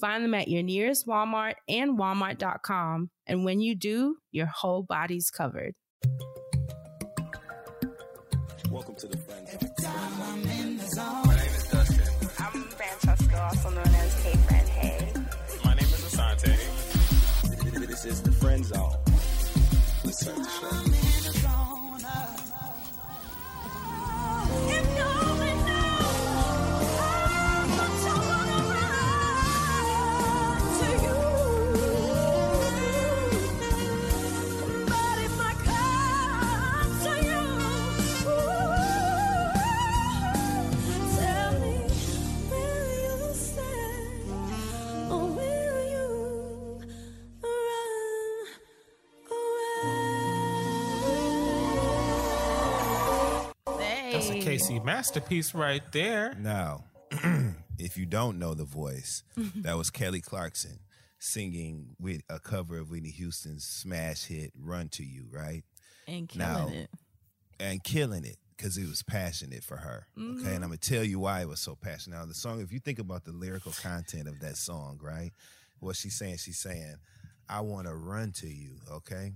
Find them at your nearest Walmart and Walmart.com. And when you do, your whole body's covered. Welcome to the Friends Zone. My name is Dustin. I'm Francesco, also known as Kate Fran Hay. My name is Asante. This is the Friend Zone. Let's start the show. Masterpiece right there. Now, if you don't know the voice, that was Kelly Clarkson singing with a cover of Whitney Houston's smash hit Run to You, right? And killing it. And killing it because it was passionate for her. Mm-hmm. Okay, and I'm going to tell you why it was so passionate. Now, the song, if you think about the lyrical content of that song, right? What she's saying, I want to run to you, okay?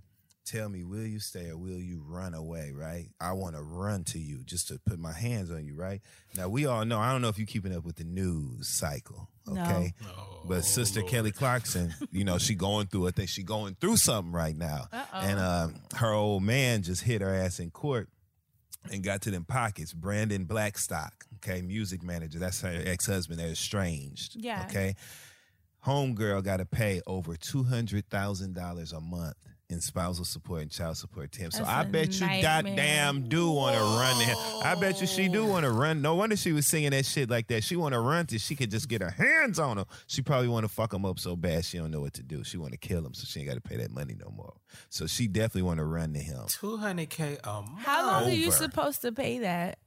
Tell me, will you stay or will you run away, right? I want to run to you just to put my hands on you, right? Now, we all know, I don't know if you're keeping up with the news cycle, okay? No. Oh, but Sister Lord. Kelly Clarkson, you know, I think she's going through something right now. Uh-oh. And her old man just hit her ass in court and got to them pockets. Brandon Blackstock, okay, music manager. That's her ex-husband. They're estranged, yeah. Okay? Homegirl got to pay over $200,000 a month in spousal support and child support, Tim. So I bet you goddamn do want to run there. I bet you she do want to run. No wonder she was singing that shit like that. She want to run till she could just get her hands on him. She probably want to fuck him up so bad she don't know what to do. She want to kill him so she ain't got to pay that money no more. So she definitely want to run to him. $200K a month. How long are you supposed to pay that?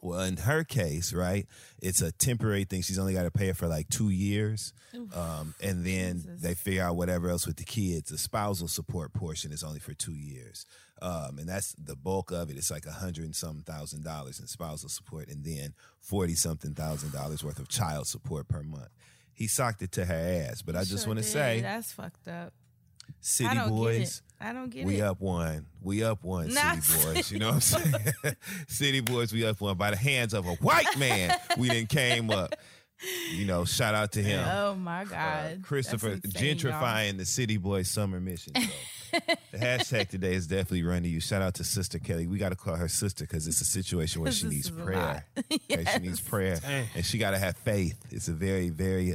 Well, in her case, right, it's a temporary thing. She's only got to pay it for like 2 years. And then they figure out whatever else with the kids. The spousal support portion is only for 2 years. And that's the bulk of it. It's like $100,000+ in spousal support and then $40,000+ worth of child support per month. He socked it to her ass. But I just want to say, that's fucked up. City Boys. I don't get it. We up one. We up one, City Boys. You know what I'm saying? City Boys, we up one. By the hands of a white man, we done came up. You know, shout out to him. Oh, my God. Christopher insane, gentrifying y'all. The City Boys summer mission. So the hashtag today is definitely Run to You. Shout out to Sister Kelly. We got to call her sister because it's a situation where she needs prayer. Yes. Okay, she needs prayer. Dang. And she got to have faith. It's a very, very...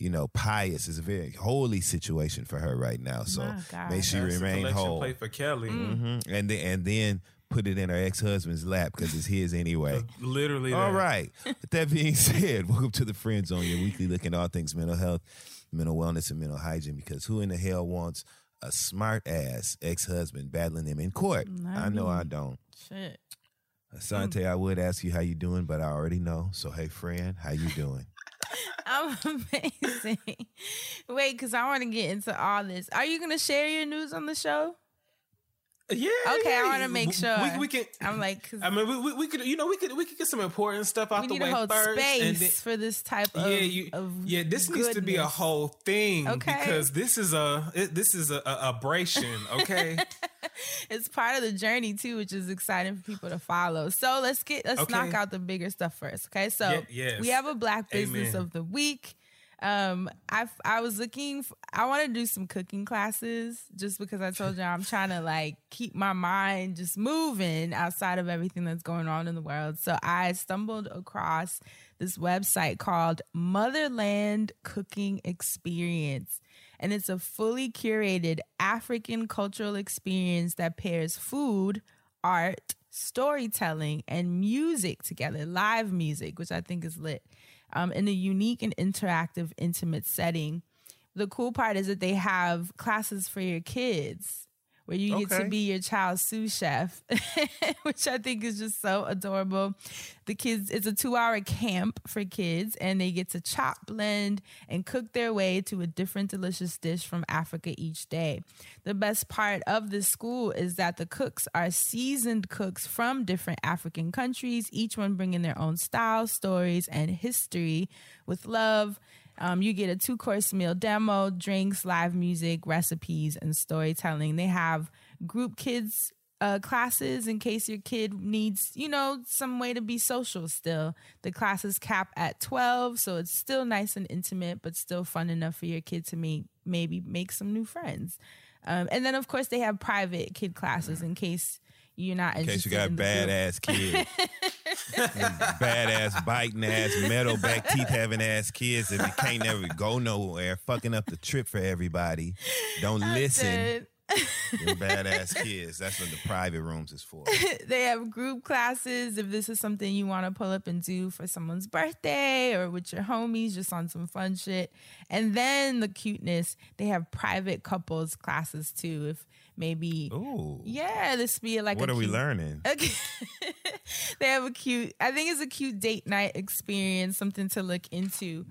you know, pious is a very holy situation for her right now. So may she remain whole. Play for Kelly, mm-hmm. and then put it in her ex-husband's lap because it's his anyway. Literally. All right. With that being said, welcome to the Friend Zone, your weekly look at all things mental health, mental wellness, and mental hygiene. Because who in the hell wants a smart ass ex-husband battling them in court? I know I don't. Shit. Asante, I would ask you how you doing, but I already know. So hey, friend, how you doing? I'm amazing. Wait, because I want to get into all this. Are you going to share your news on the show? Yeah. Okay, yeah. I want to make sure. We can. I'm like, I mean, we could, you know, we could get some important stuff out the way first. We need a whole space then, for this type of. Yeah, this goodness. Needs to be a whole thing. Okay. Because this is a abrasion. Okay. It's part of the journey too, which is exciting for people to follow. So let's knock out the bigger stuff first. Okay, so we have a Black Business of the Week. I want to do some cooking classes just because I told you I'm trying to like keep my mind just moving outside of everything that's going on in the world. So I stumbled across this website called Motherland Cooking Xperience. And it's a fully curated African cultural experience that pairs food, art, storytelling, and music together, live music, which I think is lit, in a unique and interactive, intimate setting. the cool part is that they have classes for your kids where you get to be your child's sous chef, which I think is just so adorable. The kids, it's a 2-hour camp for kids, and they get to chop, blend, and cook their way to a different delicious dish from Africa each day. The best part of this school is that the cooks are seasoned cooks from different African countries, each one bringing their own style, stories, and history with love. You get a 2-course meal demo, drinks, live music, recipes, and storytelling. They have group kids classes in case your kid needs, you know, some way to be social still. The classes cap at 12, so it's still nice and intimate, but still fun enough for your kid to maybe make some new friends. And then, of course, they have private kid classes in case you're not interested in the badass kids. Badass biting ass metal back teeth having ass kids that can't never go nowhere, fucking up the trip for everybody. Don't listen. They're badass kids. That's what the private rooms is for. They have group classes if this is something you want to pull up and do for someone's birthday or with your homies, just on some fun shit. And then the cuteness, they have private couples classes too. If maybe, ooh, yeah, this be like, what are we learning? Okay. They have a cute date night experience, something to look into.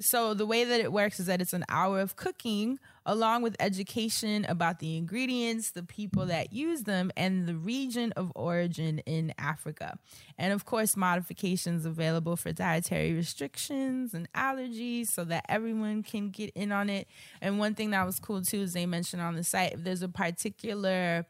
So the way that it works is that it's an hour of cooking along with education about the ingredients, the people that use them, and the region of origin in Africa. And of course, modifications available for dietary restrictions and allergies so that everyone can get in on it. And one thing that was cool too is they mentioned on the site, if there's a particular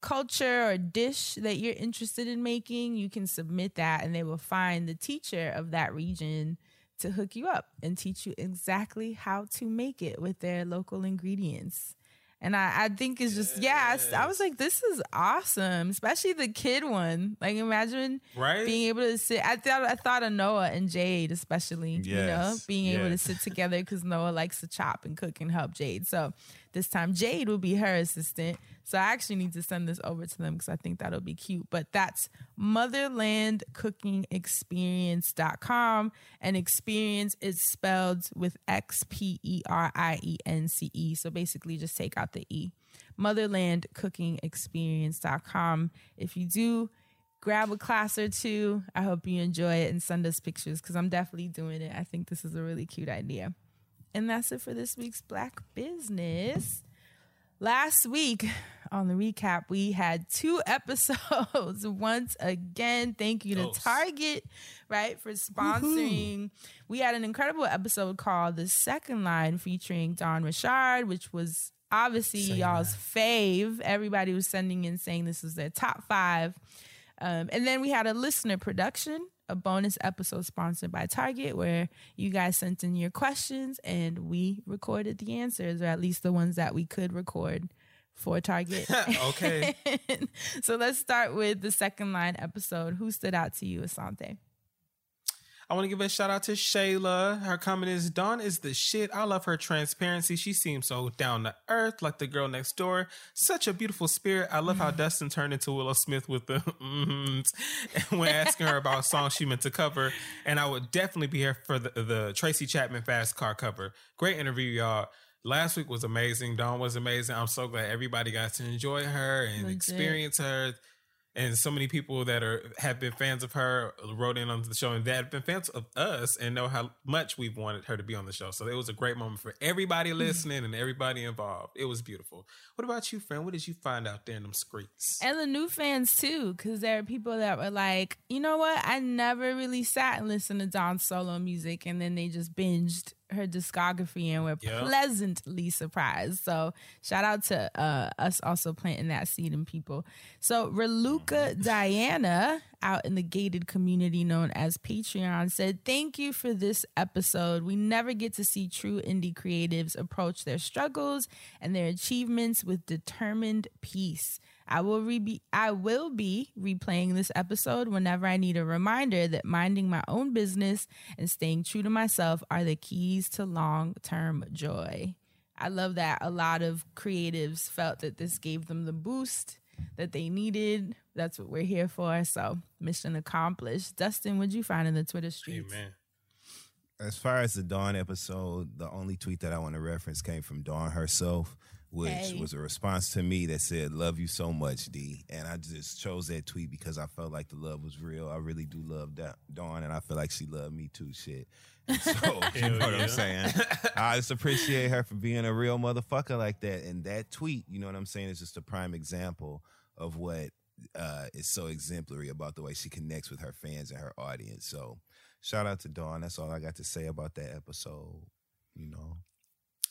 culture or dish that you're interested in making, you can submit that and they will find the teacher of that region to hook you up and teach you exactly how to make it with their local ingredients. And I think it's just, I was like, this is awesome, especially the kid one. Like, imagine being able to sit. I thought of Noah and Jade, especially, you know, being able to sit together because Noah likes to chop and cook and help Jade. So this time Jade will be her assistant. So I actually need to send this over to them because I think that'll be cute. But that's motherlandcookingxperience.com. And experience is spelled with Xperience. So basically just take out the E. motherlandcookingxperience.com. If you do, grab a class or two. I hope you enjoy it and send us pictures because I'm definitely doing it. I think this is a really cute idea. And that's it for this week's Black Business. Last week on the recap, we had 2 episodes. Once again, thank you to Target, for sponsoring. Woohoo. We had an incredible episode called The Second Line featuring Don Richard, which was obviously y'all's fave. Everybody was sending in saying this was their top 5. And then we had a listener production, a bonus episode sponsored by Target where you guys sent in your questions and we recorded the answers, or at least the ones that we could record for Target. Okay. So let's start with the second line episode. Who stood out to you, Asante? I want to give a shout out to Shayla. Her comment is, Dawn is the shit. I love her transparency. She seems so down to earth, like the girl next door. Such a beautiful spirit. I love how Dustin turned into Willow Smith with the and when asking her about songs she meant to cover. And I would definitely be here for the Tracy Chapman Fast Car cover. Great interview, y'all. Last week was amazing. Dawn was amazing. I'm so glad everybody got to enjoy her and experience her. And so many people that have been fans of her wrote in on the show and that have been fans of us and know how much we've wanted her to be on the show. So it was a great moment for everybody listening and everybody involved. It was beautiful. What about you, friend? What did you find out there in them streets? And the new fans, too, because there are people that were like, you know what? I never really sat and listened to Dawn's solo music, and then they just binged her discography and we're pleasantly surprised. So shout out to us also planting that seed in people. So Raluca Diana out in the gated community known as Patreon said, thank you for this episode. We never get to see true indie creatives approach their struggles and their achievements with determined peace. I will be replaying this episode whenever I need a reminder that minding my own business and staying true to myself are the keys to long-term joy. I love that a lot of creatives felt that this gave them the boost that they needed. That's what we're here for. So mission accomplished. Dustin, what'd you find in the Twitter streets? Amen. As far as the Dawn episode, the only tweet that I want to reference came from Dawn herself, which was a response to me that said, "Love you so much, D." And I just chose that tweet because I felt like the love was real. I really do love Dawn, and I feel like she loved me too, shit. And so, you know what I'm saying? I just appreciate her for being a real motherfucker like that. And that tweet, you know what I'm saying, is just a prime example of what is so exemplary about the way she connects with her fans and her audience. So, shout out to Dawn. That's all I got to say about that episode, you know.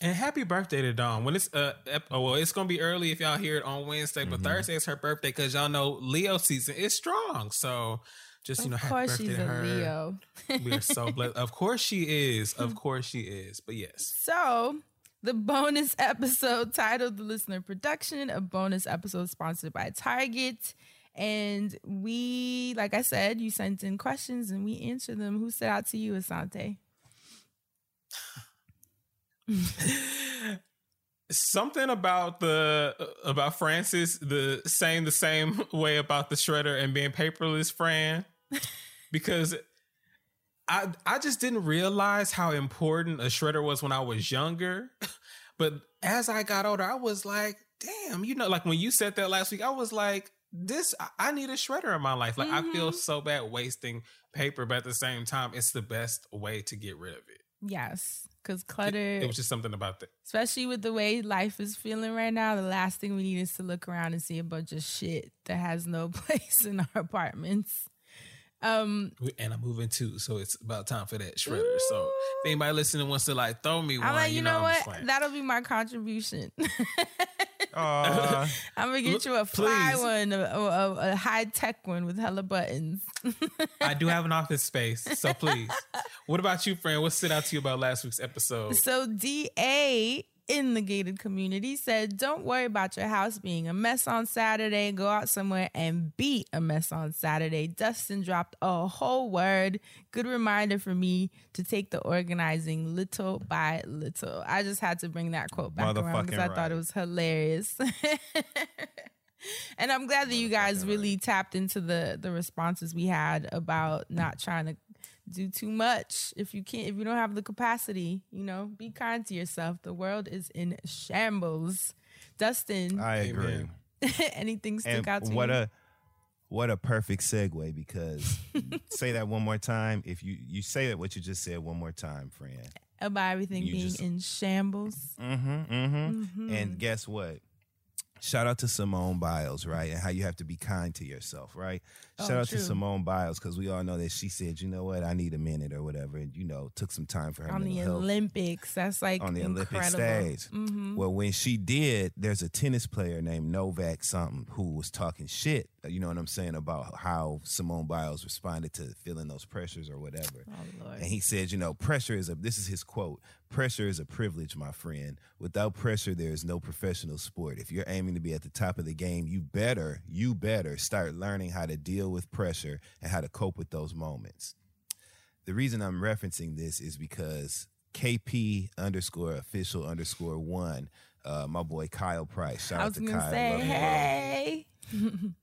And happy birthday to Dawn. When it's well, it's gonna be early if y'all hear it on Wednesday, but Thursday is her birthday because y'all know Leo season is strong. So just, you know, happy birthday to her. Of course she's a Leo. We are so blessed. Of course she is. Of course she is. But yes. So the bonus episode titled The Listener Production, a bonus episode sponsored by Target. And we, like I said, you sent in questions and we answered them. Who stood out to you, Asante? Something about about Francis, the same way about the shredder and being paperless, Fran, because I just didn't realize how important a shredder was when I was younger, but as I got older, I was like, damn, you know, like when you said that last week, I was like, I need a shredder in my life. Like I feel so bad wasting paper, but at the same time, it's the best way to get rid of it. Yes, because clutter. It was just something about that. Especially with the way life is feeling right now, the last thing we need is to look around and see a bunch of shit that has no place in our apartments. And I'm moving too, so it's about time for that shredder. Ooh. So if anybody listening wants to like throw me one, I'm like, you know what? That'll be my contribution. I'm gonna get you a fly one, a high tech one with hella buttons. I do have an office space, so please. What about you, friend? What stood out to you about last week's episode? So DA in the gated community said, "Don't worry about your house being a mess on Saturday. Go out somewhere and be a mess on Saturday." Dustin dropped a whole word. Good reminder for me to take the organizing little by little. I just had to bring that quote back around because I thought it was hilarious. And I'm glad that you guys really tapped into the responses we had about not trying to do too much if you don't have the capacity, you know. Be kind to yourself. The world is in shambles. Dustin, I agree. Anything stick out to you? What a perfect segue, because say that one more time. If you say that what you just said one more time, friend. About everything being in shambles. And guess what? Shout out to Simone Biles, right? And how you have to be kind to yourself, right? Shout out to Simone Biles, because we all know that she said, you know what, I need a minute or whatever, and, you know, took some time for her mental health. On the Olympics. That's like on the incredible. Olympic stage. Mm-hmm. Well, when she did, there's a tennis player named Novak something who was talking shit, you know what I'm saying, about how Simone Biles responded to feeling those pressures or whatever. Oh, Lord. And he said, you know, this is his quote, "Pressure is a privilege, my friend. Without pressure, there is no professional sport. If you're aiming to be at the top of the game, you better start learning how to deal with pressure and how to cope with those moments." The reason I'm referencing this is because KP_official_1, my boy Kyle Price, shout out to Kyle. Hey.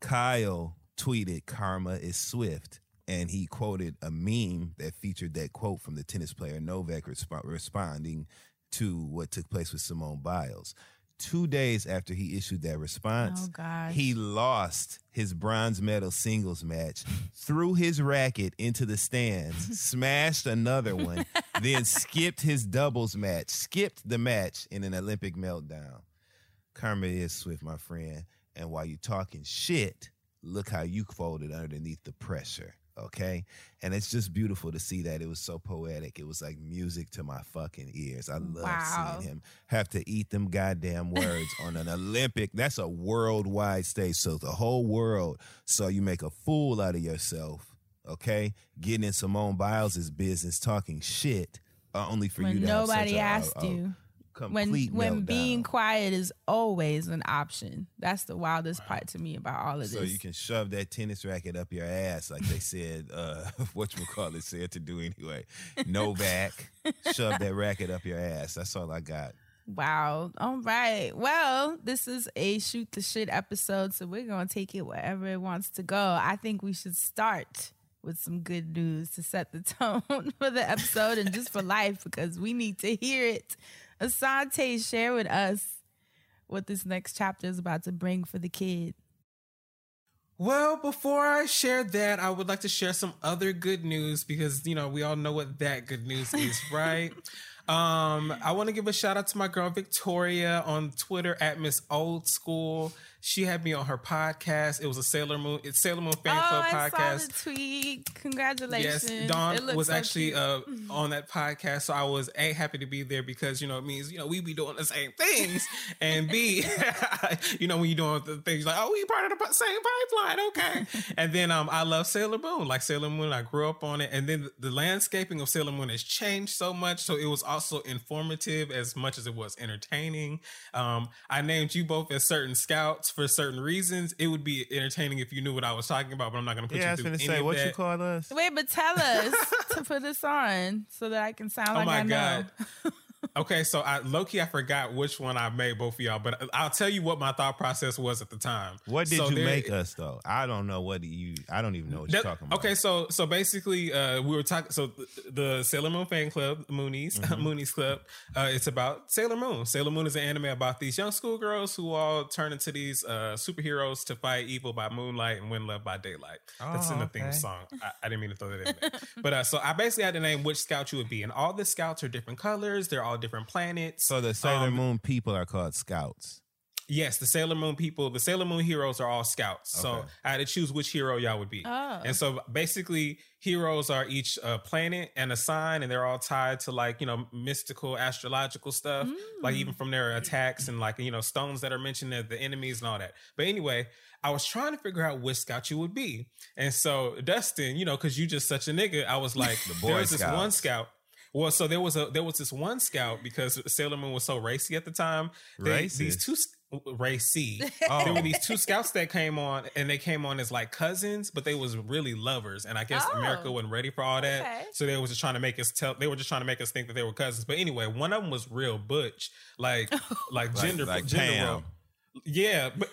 Kyle tweeted, "Karma is swift." And he quoted a meme that featured that quote from the tennis player Novak responding to what took place with Simone Biles. 2 days after he issued that response, he lost his bronze medal singles match, threw his racket into the stands, smashed another one, then skipped the match in an Olympic meltdown. Karma is swift, my friend. And while you're talking shit, look how you folded underneath the pressure. Okay, and it's just beautiful to see that. It was so poetic. It was like music to my fucking ears. I love seeing him have to eat them goddamn words on an Olympic. That's a worldwide stage, so the whole world saw you make a fool out of yourself. Okay, getting in Simone Biles' business, talking shit, only for when you to nobody have such asked you. When being quiet is always an option. That's the wildest part to me about all of this. So you can shove that tennis racket up your ass, like they said, whatchamacallit said to do anyway. Novak, shove that racket up your ass. That's all I got. Wow. All right. Well, this is a shoot the shit episode, so we're going to take it wherever it wants to go. I think we should start with some good news to set the tone for the episode and just for life, because we need to hear it. Asante, share with us what this next chapter is about to bring for the kid. Well, before I share that, I would like to share some other good news because, you know, we all know what that good news is, right? I want to give a shout out to my girl Victoria on Twitter at Miss Old School. She had me on her podcast. It was a Sailor Moon. It's Sailor Moon Fan Club podcast. I saw the tweet. Congratulations. Yes, Dawn was so actually on that podcast, so I was A, happy to be there because, you know, it means, you know, we be doing the same things, and B, you know, when you're doing the things like, oh, we part of the same pipeline, okay. And then I love Sailor Moon. Like Sailor Moon, I grew up on it, and then the landscaping of Sailor Moon has changed so much, so it was also informative as much as it was entertaining. I named you both as certain scouts for certain reasons. It would be entertaining if you knew what I was talking about, but I'm not going to put you through any of that. Yeah, I was going to say, what you call us? Wait, but tell us to put this on so that I can sound like I know. Oh, my God. Okay, so low-key, I forgot which one I made both of y'all, but I'll tell you what my thought process was at the time. What did you make us, though? I don't know what you... I don't even know what you're talking about. Okay, so basically, we were talking... So the Sailor Moon Fan Club, Moonies, mm-hmm. Moonies Club, it's about Sailor Moon. Sailor Moon is an anime about these young schoolgirls who all turn into these superheroes to fight evil by moonlight and win love by daylight. Oh, that's in the theme song. I didn't mean to throw that in there. But so I basically had to name which scout you would be, and all the scouts are different colors. They're all different planets. So the Sailor Moon people are called scouts. Yes, the Sailor Moon people, the Sailor Moon heroes are all scouts. Okay. So I had to choose which hero y'all would be. Oh. And so basically heroes are each planet and a sign, and they're all tied to, like, you know, mystical astrological stuff, like even from their attacks and, like, you know, stones that are mentioned as the enemies and all that. But anyway, I was trying to figure out which scout you would be. And so Dustin, you know, because you just such a nigga, I was like, the there's this one scout. Well, so there was this one scout because Sailor Moon was so racy at the time. There were these two scouts that came on, and they came on as like cousins, but they was really lovers. And I guess America wasn't ready for all that, so they was just trying to make us think that they were cousins. But anyway, one of them was real butch, like gender. Yeah, but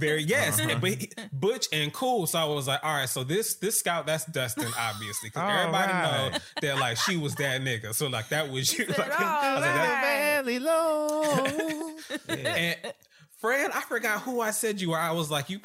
butch and cool. So I was like, all right, so this scout, that's Dustin, obviously, because everybody knows that, like, she was that nigga. So, like, that was you. Like, I was like, that. And Fran, I forgot who I said you were. I was like, you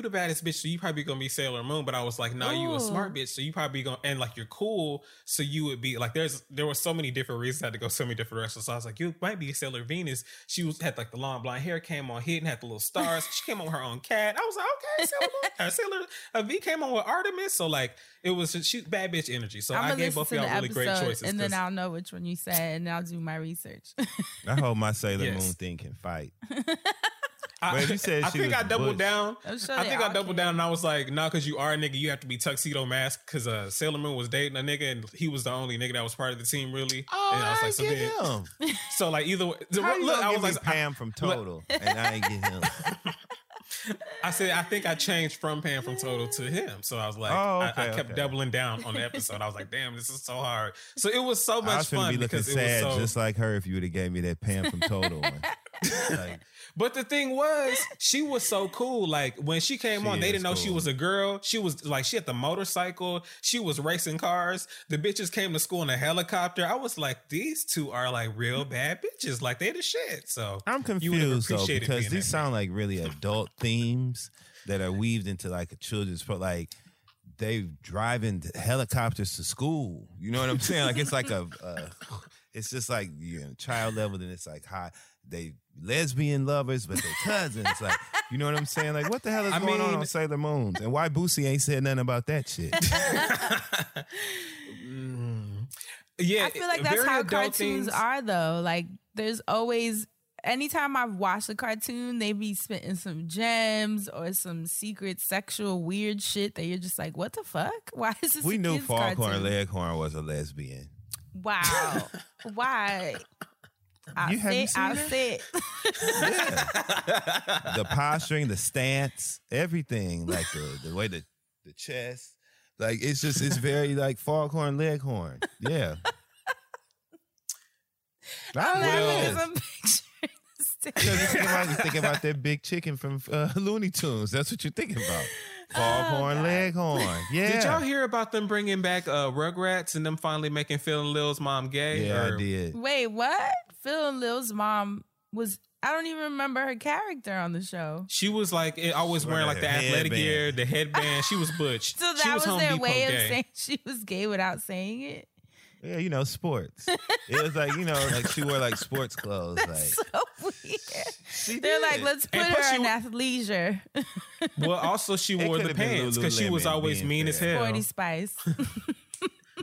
the baddest bitch, so you probably gonna be Sailor Moon. But I was like, no, you a smart bitch, so you probably gonna, and like you're cool, so you would be like. There were so many different reasons I had to go so many different directions. So I was like, you might be Sailor Venus. She had like the long blonde hair, came on hidden, had the little stars. She came on with her own cat. I was like, okay, Sailor V came on with Artemis. So like it was bad bitch energy. So I gave both of y'all really great choices, and then I'll know which one you said, and I'll do my research. I hope my Sailor Moon thing can fight. I think I doubled down and I was like, nah, because you are a nigga, you have to be Tuxedo Mask, because Sailor Moon was dating a nigga and he was the only nigga that was part of the team, really. And I was like, so like either way, I was like, Pam from Total, and I ain't get him. I said, I think I changed from Pam from Total to him. So I was like, I kept doubling down on the episode. I was like, damn, this is so hard. So it was so much fun because it was so... just like her if you would have gave me that Pam from Total one. Like, but the thing was, she was so cool. Like when she came on, they didn't know she was a girl. She was like, she had the motorcycle. She was racing cars. The bitches came to school in a helicopter. I was like, these two are like real bad bitches. Like they the shit. So I'm confused though, because these sound like really adult themes that are weaved into like a children's, but like they driving helicopters to school. You know what I'm saying? Like it's like it's just like you're in child level, then it's like high. They lesbian lovers, but they cousins. Like, you know what I'm saying? Like, what the hell is going on Sailor Moon? And why Boosie ain't said nothing about that shit? Yeah, I feel like that's how cartoons are, though. Like, there's always, anytime I've watched a cartoon, they be spitting some gems or some secret sexual weird shit that you're just like, what the fuck? Why is this? We knew Foghorn Leghorn was a lesbian. Wow. Why? I sit. Yeah. The posturing, the stance, everything, like the way the chest, like it's very like Foghorn Leghorn. Yeah. I'm picturing this chicken. You're thinking about that big chicken from Looney Tunes. That's what you're thinking about. Foghorn Leghorn. Yeah. Did y'all hear about them bringing back Rugrats and them finally making Phil and Lil's mom gay? Yeah, I did. Wait, what? Phil and Lil's mom was... I don't even remember her character on the show. She was like always wearing like the athletic gear, the headband. She was butch. So that was their way of saying she was gay without saying it. Yeah, you know, sports. It was like, you know, like she wore like sports clothes. That's like so weird. They're like, let's put her in athleisure. Well, also she wore the pants because she was always mean as hell. Sporty Spice.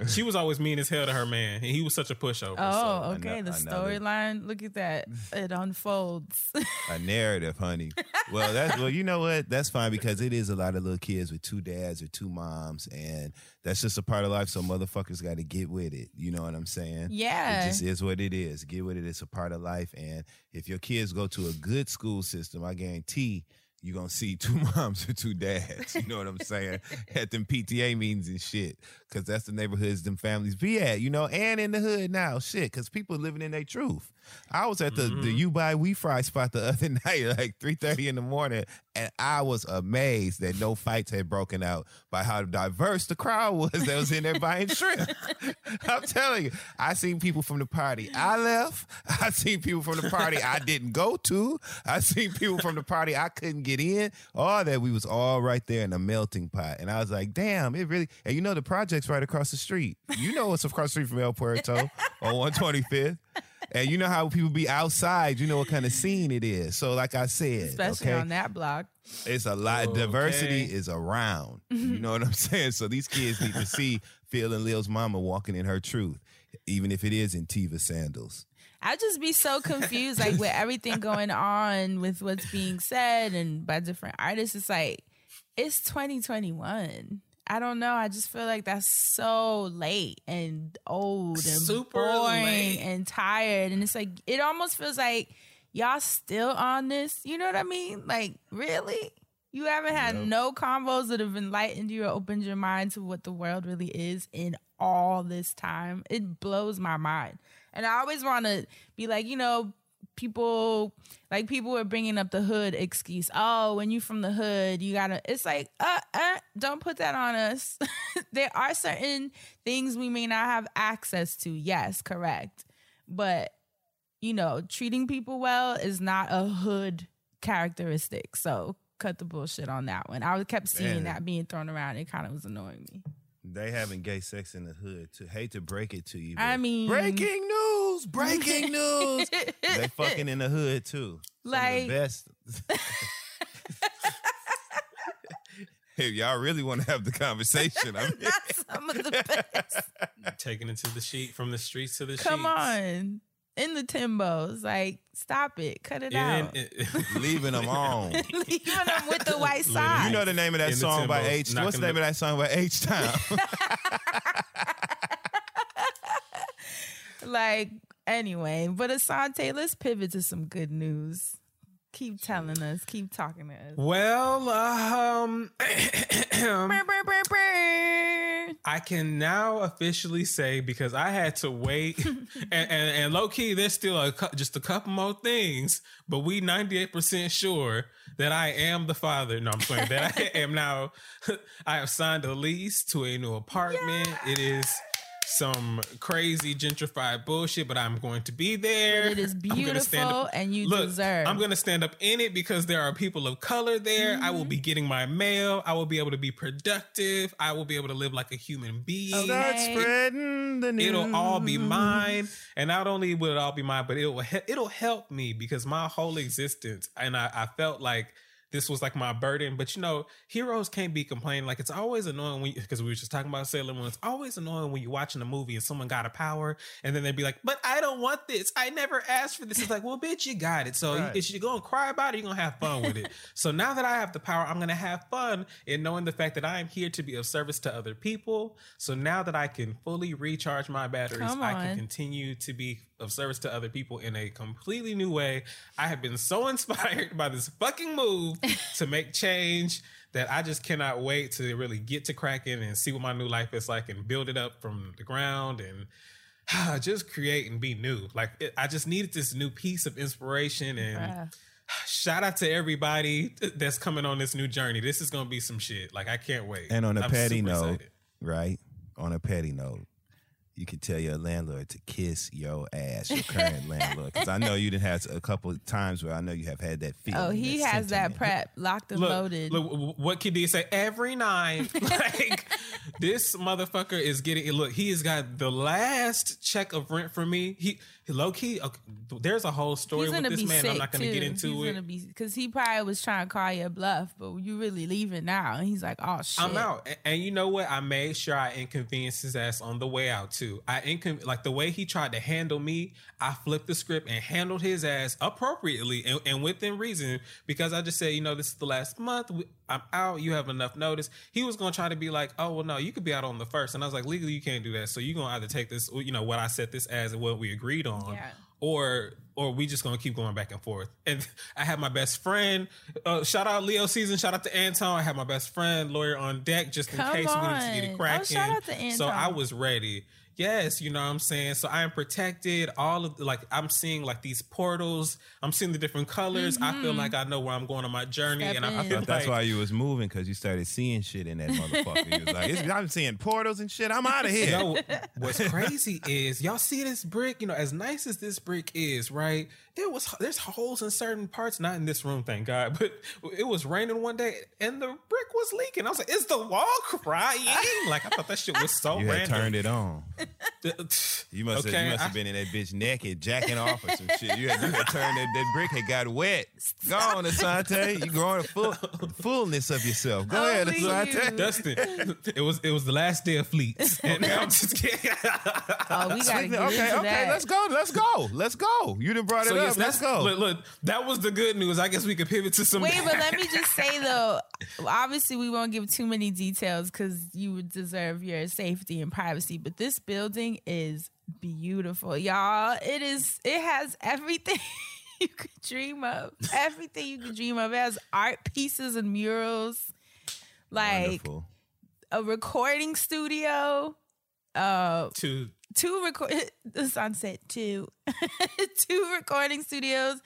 She was always mean as hell to her man, and he was such a pushover. Oh, so. Okay. The storyline, look at that. It unfolds. A narrative, honey. Well, you know what? That's fine, because it is a lot of little kids with two dads or two moms, and that's just a part of life, so motherfuckers got to get with it. You know what I'm saying? Yeah. It just is what it is. Get with it. It's a part of life, and if your kids go to a good school system, I guarantee you're going to see two moms or two dads. You know what I'm saying? At them PTA meetings and shit. Because that's the neighborhoods them families be at, you know, and in the hood now. Shit, because people living in their truth. I was at the You Buy We Fry spot the other night, like 3:30 in the morning, and I was amazed that no fights had broken out by how diverse the crowd was that was in there buying shrimp. I'm telling you, I seen people from the party I left. I seen people from the party I didn't go to. I seen people from the party I couldn't get in. All that, we was all right there in a melting pot. And I was like, damn, it really, and you know the project's right across the street. You know it's across the street from El Puerto on 125th. And you know how people be outside, you know what kind of scene it is. So like I said, especially on that block, it's a lot. Diversity is around. You know what I'm saying? So these kids need to see Phil and Lil's mama walking in her truth, even if it is in Tiva sandals. I just be so confused, like with everything going on, with what's being said and by different artists. It's like, it's 2021. I don't know. I just feel like that's so late and old and super boring late and tired. And it's like, it almost feels like y'all still on this. You know what I mean? Like, really? You haven't had no convos that have enlightened you or opened your mind to what the world really is in all this time. It blows my mind. And I always want to be like, you know, people are bringing up the hood excuse. Oh, when you from the hood, you gotta, it's like, don't put that on us. There are certain things we may not have access to. Yes, correct. But, you know, treating people well is not a hood characteristic. So cut the bullshit on that one. I kept seeing that being thrown around. It kind of was annoying me. They having gay sex in the hood. To hate to break it to you. I mean, breaking news. They fucking in the hood too. Like, the best. If y'all really want to have the conversation, I mean, not some of the best. Taking it to the sheet, from the streets to the sheets. Come on. In the Timbos, like, stop it, cut it out. Leaving them on, leaving them with the white side. You know the name of that song by H. What's the name of that song by H-Town? Like, anyway, but Asante, let's pivot to some good news. Keep telling us, keep talking to us. Well, I can now officially say, because I had to wait, and low key, there's still just a couple more things, but we 98% sure that I am the father. No, I'm saying that I am now. I have signed a lease to a new apartment. Yeah. It is some crazy gentrified bullshit, but I'm going to be there. But it is beautiful, and you deserve. I'm going to stand up in it because there are people of color there. I will be getting my mail. I will be able to be productive. I will be able to live like a human being. Okay. That's spreading the news. It'll all be mine, and not only will it all be mine, but it'll help me, because my whole existence, and I felt like this was like my burden. But, you know, heroes can't be complaining. Like, it's always annoying when, because we were just talking about Sailor Moon, it's always annoying when you're watching a movie and someone got a power, and then they'd be like, but I don't want this. I never asked for this. It's like, well, bitch, you got it. So right. If you're going to cry about it, you're going to have fun with it. So now that I have the power, I'm going to have fun in knowing the fact that I am here to be of service to other people. So now that I can fully recharge my batteries, I can continue to be of service to other people in a completely new way. I have been so inspired by this fucking move to make change that I just cannot wait to really get to cracking and see what my new life is like and build it up from the ground. And just create and be new. Like, I just needed this new piece of inspiration. And shout out to everybody that's coming on this new journey. This is going to be some shit. Like, I can't wait. And on a petty note, excited. Right? On a petty note, you can tell your landlord to kiss your ass, your current landlord. Because I know you didn't have a couple of times where I know you have had that feeling. Oh, he that has sentiment. That prep locked and loaded. Look, what could he say? Every night, like, this motherfucker is getting it. Look, he has got the last check of rent for me. He low key, there's a whole story with this man. I'm not going to get into it. Because he probably was trying to call your bluff, but you really leaving now. And he's like, oh, shit. I'm out. And you know what? I made sure I inconvenienced his ass on the way out, too. Like the way he tried to handle me, I flipped the script and handled his ass appropriately and within reason, because I just said, you know, this is the last month. I'm out. You have enough notice. He was going to try to be like, oh, well, no, you could be out on the first. And I was like, legally, you can't do that. So you're going to either take this, you know, what I set this as and what we agreed on. Yeah. Or we just gonna keep going back and forth. And I had my best friend. Shout out Leo season. Shout out to Anton. I had my best friend lawyer on deck just in case we needed to get a crack in. Shout out to Anton. So I was ready. Yes, you know what I'm saying. So I am protected. All of I'm seeing like these portals. I'm seeing the different colors. Mm-hmm. I feel like I know where I'm going on my journey. Step and I feel like that's why you was moving, because you started seeing shit in that motherfucker. You was like, I'm seeing portals and shit. I'm out of here. Yo, what's crazy is y'all see this brick. You know, as nice as this brick is, right? There's holes in certain parts, not in this room, thank God, but it was raining one day and the brick was leaking. I was like, is the wall crying? Like, I thought that shit was so random. You had turned it on. You must have been in that bitch naked, jacking off or some shit. You had turned that brick had got wet. Go on, Asante. You growing the fullness of yourself. Go ahead, Asante. Dustin, it was the last day of Fleets. And I'm just kidding. Oh, we gotta get into that. Let's go. You done brought it up. Let's go. Look, that was the good news. I guess we could pivot to some. Wait, but let me just say, though, obviously we won't give too many details because you would deserve your safety and privacy. But this building is beautiful, y'all. It has everything you could dream of. Everything you could dream of. It has art pieces and murals. Like wonderful. A recording studio. Two recording studios.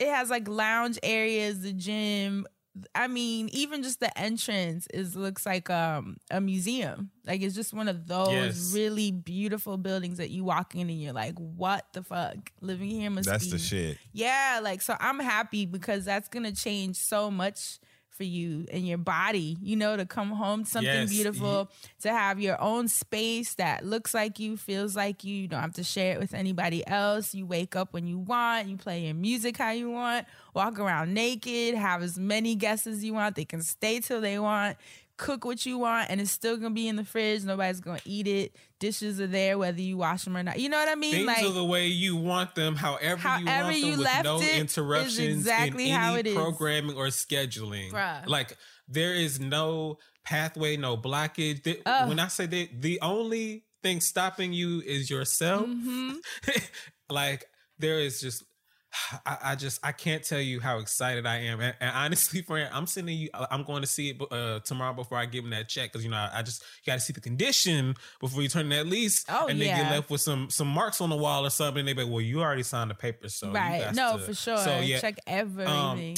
It has like lounge areas, the gym. I mean, even just the entrance looks like a museum. Like, it's just one of those really beautiful buildings that you walk in and you're like, what the fuck? Living here must be. That's the shit. Yeah, like, so I'm happy because that's going to change so much for you and your body, you know, to come home to something beautiful, to have your own space that looks like you, feels like you. You don't have to share it with anybody else. You wake up when you want, you play your music how you want, walk around naked, have as many guests as you want. They can stay till they want, cook what you want, and it's still gonna be in the fridge. Nobody's gonna eat it. Dishes are there whether you wash them or not. You know what I mean? Things like, are the way you want them, however you want them, with no interruptions, exactly in how any programming or scheduling. Bruh. Like, there is no pathway, no blockage. When I say that, the only thing stopping you is yourself. Mm-hmm. Like, there is just. I can't tell you how excited I am. And honestly, friend, I'm going to see it tomorrow before I give him that check. Because, you know, you got to see the condition before you turn that lease. They get left with some marks on the wall or something. And they be like, well, you already signed the paper. So right. No, for sure. So, yeah, check everything.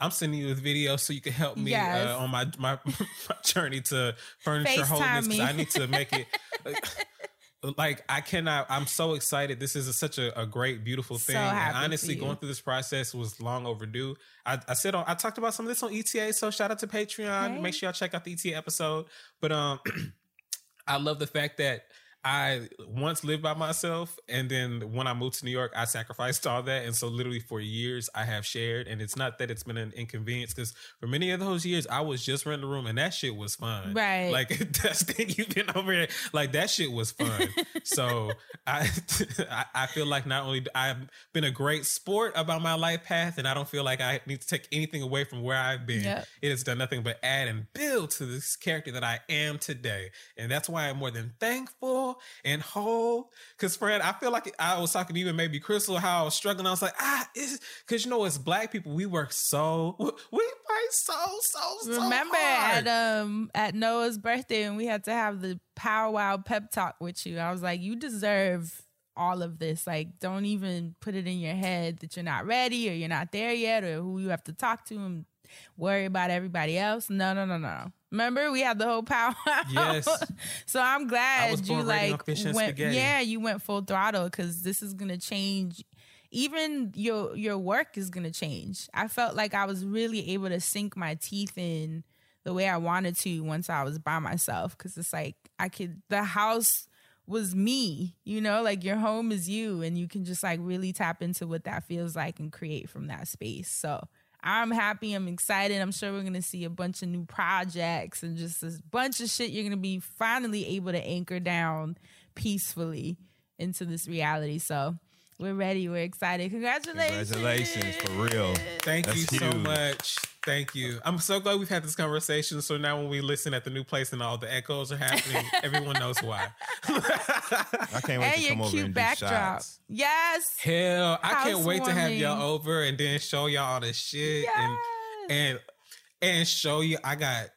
I'm sending you a video so you can help me on my journey to furniture holiness. Because I need to make it. Like, I cannot, I'm so excited. This is such a great, beautiful thing. So happy, and honestly, going through this process was long overdue. I talked about some of this on ETA, so shout out to Patreon. Okay. Make sure y'all check out the ETA episode. But I love the fact that I once lived by myself, and then when I moved to New York, I sacrificed all that. And so literally for years, I have shared. And it's not that it's been an inconvenience, because for many of those years, I was just renting a room and that shit was fun. Right. Like, that's that you've been over there. Like, that shit was fun. So I feel like not only I've been a great sport about my life path, and I don't feel like I need to take anything away from where I've been. Yep. It has done nothing but add and build to this character that I am today. And that's why I'm more than thankful and whole. Because, friend, I feel like I was talking to even maybe Crystal how I was struggling. I was like, because, you know, as Black people, we work so, we fight so remember hard. At Noah's birthday when we had to have the powwow pep talk with you, I was like, you deserve all of this. Like, don't even put it in your head that you're not ready or you're not there yet or who you have to talk to and worry about everybody else. No. Remember, we had the whole powwow. Yes. So I'm glad you you went full throttle, because this is gonna change. Even your work is gonna change. I felt like I was really able to sink my teeth in the way I wanted to once I was by myself. Because it's like the house was me, you know, like your home is you, and you can just like really tap into what that feels like and create from that space. So I'm happy. I'm excited. I'm sure we're going to see a bunch of new projects and just this bunch of shit you're going to be finally able to anchor down peacefully into this reality. So we're ready. We're excited. Congratulations, for real. Thank you so much. Thank you. I'm so glad we've had this conversation. So now when we listen at the new place and all the echoes are happening, everyone knows why. I can't wait to come over and do shots. Yes. Hell, I can't wait to have y'all over and then show y'all all this shit. Yes. And show you I got...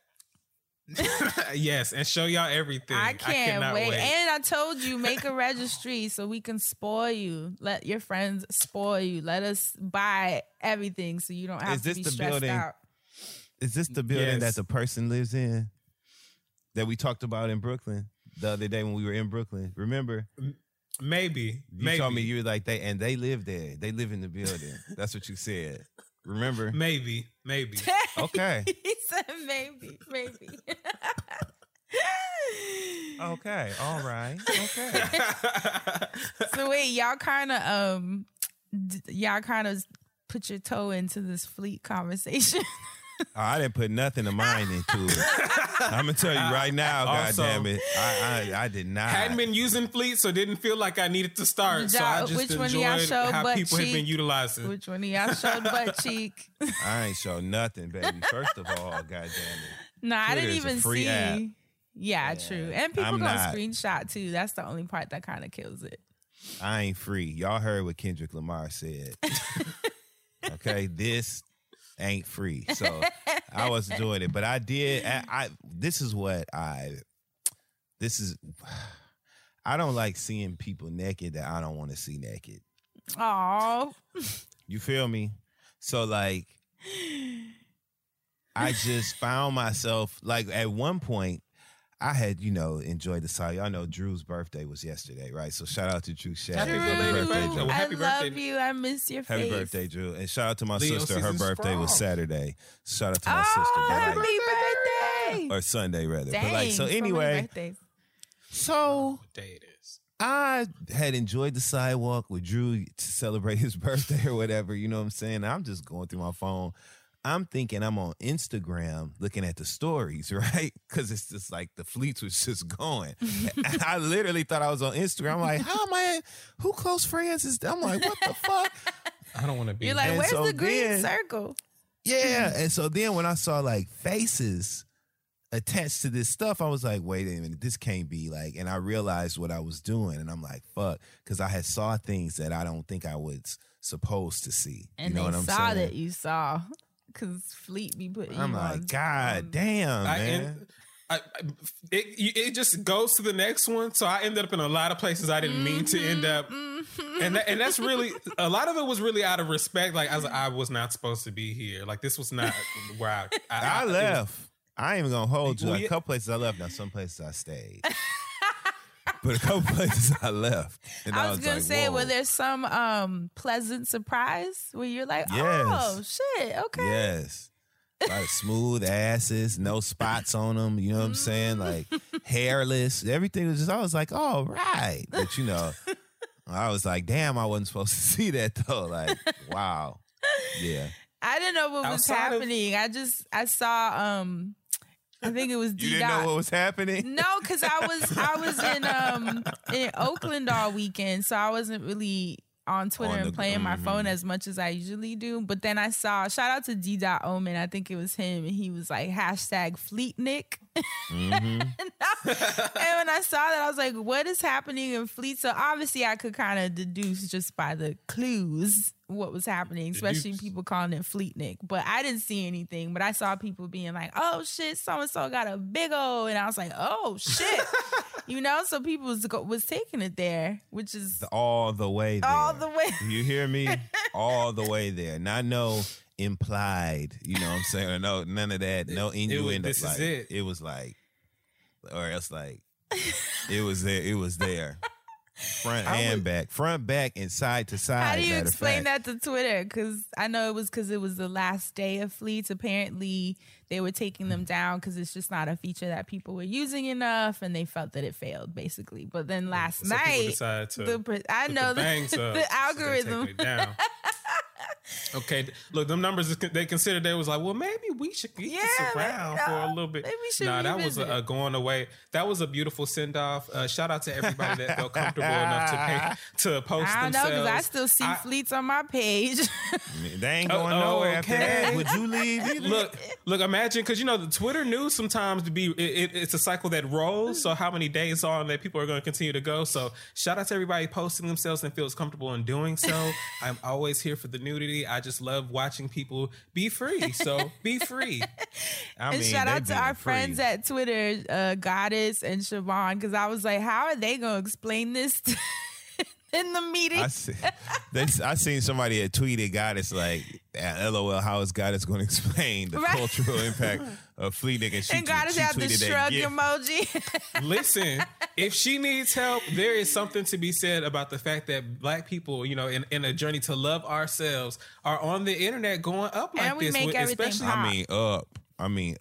Yes, and show y'all everything. I cannot wait. And I told you, make a registry so we can spoil you. Let your friends spoil you. Let us buy everything so you don't have to be stressed out. Is this the building that the person lives in that we talked about in Brooklyn the other day when we were in Brooklyn? Remember? Maybe. You told me you were like, they live there. They live in the building. That's what you said. Remember? Maybe. Okay. He said maybe. Okay. All right. Okay. So wait, y'all kind of put your toe into this fleet conversation. I didn't put nothing of mine into it. I'm gonna tell you right now, goddammit. I did not. Hadn't been using Fleet, so didn't feel like I needed to start. So I just enjoyed how people had been utilizing. Which one of y'all showed butt cheek? I ain't showed nothing, baby. First of all, goddammit. No, Twitter's I didn't even see. App. Yeah, true. And people gonna screenshot too. That's the only part that kind of kills it. I ain't free. Y'all heard what Kendrick Lamar said. Okay, this ain't free, so I wasn't doing it, but I did. I don't like seeing people naked that I don't want to see naked. Oh, you feel me? So like, I just found myself like at one point I had enjoyed the side. Y'all know Drew's birthday was yesterday, right? So shout out to Drew. Happy birthday, Drew. I love you. I miss your face. Happy birthday, Drew. And shout out to my sister. Her birthday was Saturday. Shout out to my sister. Happy birthday! Or Sunday, rather. Dang, but so anyway. So I had enjoyed the sidewalk with Drew to celebrate his birthday or whatever. You know what I'm saying? I'm just going through my phone. I'm thinking I'm on Instagram looking at the stories, right? Because it's just like the fleets was just going. And I literally thought I was on Instagram. I'm like, how am I? Who close friends is? I'm like, what the fuck? I don't want to be. You're like, where's the green circle? Yeah. And so then when I saw like faces attached to this stuff, I was like, wait a minute, this can't be like. And I realized what I was doing, and I'm like, fuck, because I had saw things that I don't think I was supposed to see. And you know what I'm saying? And they saw that you saw. Cause Fleet be putting. I'm like, God damn, man. It just goes to the next one. So I ended up in a lot of places I didn't mean to end up, and that's really a lot of it was really out of respect. Like I was not supposed to be here. Like this was not where I left. I ain't even gonna hold you. Like, a couple places I left. Now some places I stayed. But a couple places I left. And I was going to say, whoa. Were there some pleasant surprise where you're like, oh, shit, okay. Yes. A lot of smooth asses, no spots on them, you know what I'm saying? Like, hairless. Everything was just, I was like, all right. But, I was like, damn, I wasn't supposed to see that, though. Like, wow. Yeah. I didn't know what was happening. I saw... I think it was D. You didn't know what was happening? No, because I was in Oakland all weekend, so I wasn't really on Twitter and playing my phone as much as I usually do. But then I saw, shout out to D. Omen, I think it was him, and he was like, #FleetNick. And when I saw that, I was like, what is happening in Fleet? So obviously I could kind of deduce just by the clues what was happening, especially people calling it Fleetnik. But I didn't see anything, but I saw people being like, oh shit, so-and-so got a big O. And I was like, oh shit. You know, so people was taking it there, which is... all the way there. All the way. You hear me? All the way there. Not no implied, you know what I'm saying? No, none of that. No innuendo. This like, is it. It was like, or else like, it was there. It was there. Front and back. Front, back, and side to side. How do you explain that to Twitter? Because I know it was because it was the last day of Fleets. Apparently, they were taking them down because it's just not a feature that people were using enough, and they felt that it failed, basically. But then last night, the algorithm. Okay, look, them numbers they considered. They was like, well, maybe we should get this around for a little bit. Maybe that was going away. That was a beautiful send off. Shout out to everybody that felt comfortable enough to post themselves. I don't know, because I still see Fleets on my page. They ain't going nowhere. After that, would you leave? Look, imagine, because you know the Twitter news sometimes to be it's a cycle that rolls. So how many days on that people are going to continue to go? So shout out to everybody posting themselves and feels comfortable in doing so. I'm always here for the nudity. I just love watching people be free. So be free. And shout out to our friends at Twitter, Goddess and Siobhan, because I was like, how are they going to explain this in the meeting? I seen somebody that tweeted Goddess like, LOL, how is Goddess going to explain the cultural impact of Fleetnik? And Goddess had the shrug emoji. Listen, if she needs help, there is something to be said about the fact that black people, you know, in a journey to love ourselves, are on the internet going up like this. Make everything pop.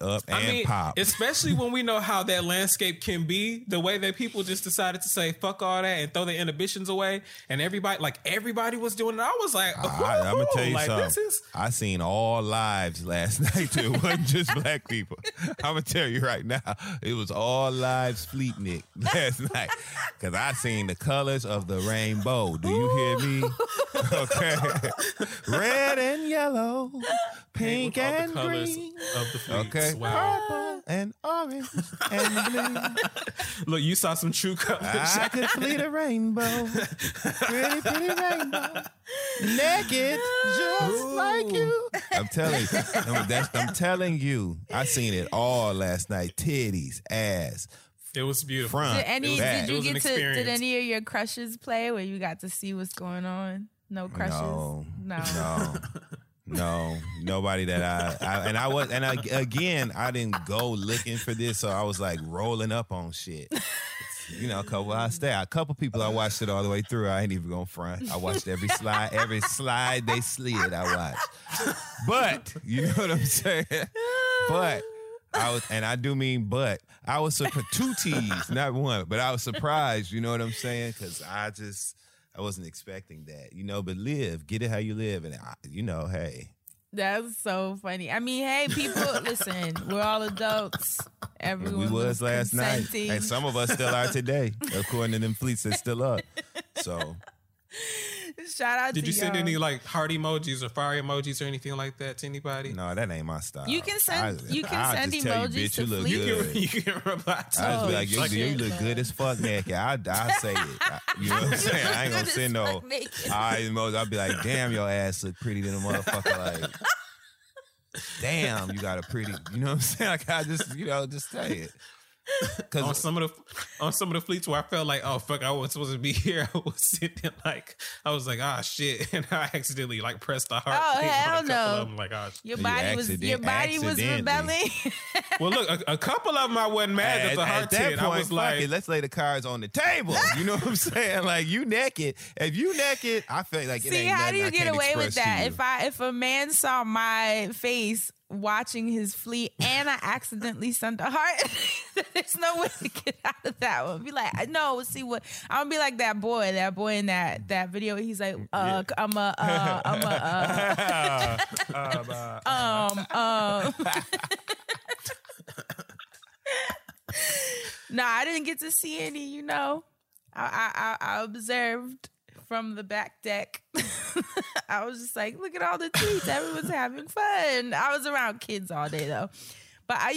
Up and pop. Especially when we know how that landscape can be, the way that people just decided to say, fuck all that and throw their inhibitions away. And everybody was doing it. I was like, I'm going to tell you something. I seen all lives last night too. It wasn't just black people. I'm going to tell you right now. It was all lives Fleetnik last night. Because I seen the colors of the rainbow. Do you hear me? Okay. Red and yellow. Pink and green. Okay. Wow. Purple and orange and blue. Look, you saw some true colors. I could fleet a rainbow. Pretty, pretty rainbow. Naked, just like you. I'm telling you, I seen it all last night. Titties, ass. It was beautiful. Did any of your crushes play where you got to see what's going on? No crushes? No. No, nobody that I didn't go looking for this, so I was like rolling up on shit. You know, a couple people, I watched it all the way through. I ain't even gonna front. I watched every slide they slid. I watched, but you know what I'm saying. But I was two T's, not one. But I was surprised. You know what I'm saying? Because I wasn't expecting that, you know, but get it how you live. And, you know, hey. That's so funny. I mean, hey, people, listen, we're all adults. Everyone we was last night. And some of us still are today, according to them fleets that's still up. So. Shout out to you. Did you send any like heart emojis or fire emojis or anything like that to anybody? No, that ain't my style. You can send emojis to Fleet. You can reply to. I was like, you look good as fuck naked. I say it. You know what I'm saying? I ain't gonna send no eye emojis. I'd be like, damn, your ass look pretty than a motherfucker. Like, damn, you got a pretty. You know what I'm saying? Like, I just, you know, just say it. On some of the fleets where I felt like, oh fuck, I wasn't supposed to be here. I was sitting like, I was like, ah shit, and I accidentally like pressed the heart. Oh hell no! I'm like, your body was rebelling. Well, look, a couple of them I wasn't mad at the heart. At that point, I was like, fuck it, let's lay the cards on the table. You know what I'm saying? Like, you naked. If you naked, I feel like it ain't nothing. See, how do you get away with that? If a man saw my face watching his fleet and I accidentally sent a heart, there's no way to get out of that one. Be like, no, see what I'm gonna be like that boy in that video. He's like, No, I didn't get to see any. You know, I observed from the back deck. I was just like, look at all the tweets. Everyone's having fun. I was around kids all day, though. But I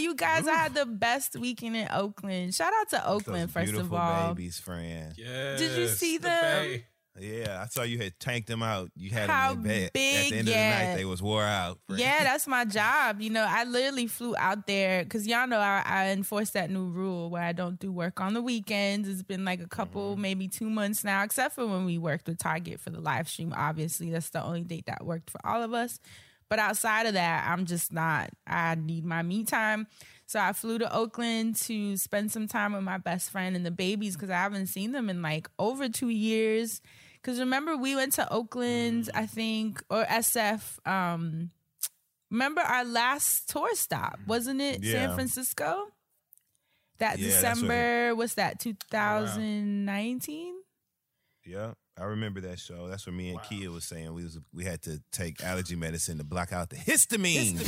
had the best weekend in Oakland. Shout out to Oakland, first of all. Beautiful babies, friend. Yes, did you see them? Yeah, I saw you had tanked them out. You had them in the bed. At the end of the night, they was wore out. Right? Yeah, that's my job. You know, I literally flew out there because y'all know I enforced that new rule where I don't do work on the weekends. It's been like a couple, maybe 2 months now, except for when we worked with Target for the live stream. Obviously, that's the only date that worked for all of us. But outside of that, I'm just not. I need my me time. So I flew to Oakland to spend some time with my best friend and the babies because I haven't seen them in like over 2 years. Because remember, we went to Oakland, I think, or SF. Remember our last tour stop, wasn't it? Yeah. San Francisco? That December, what's that, 2019? Wow. Yeah, I remember that show. That's what me and Kia was saying. We had to take allergy medicine to block out the histamine.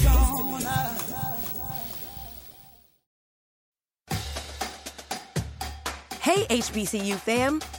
Hey, HBCU fam.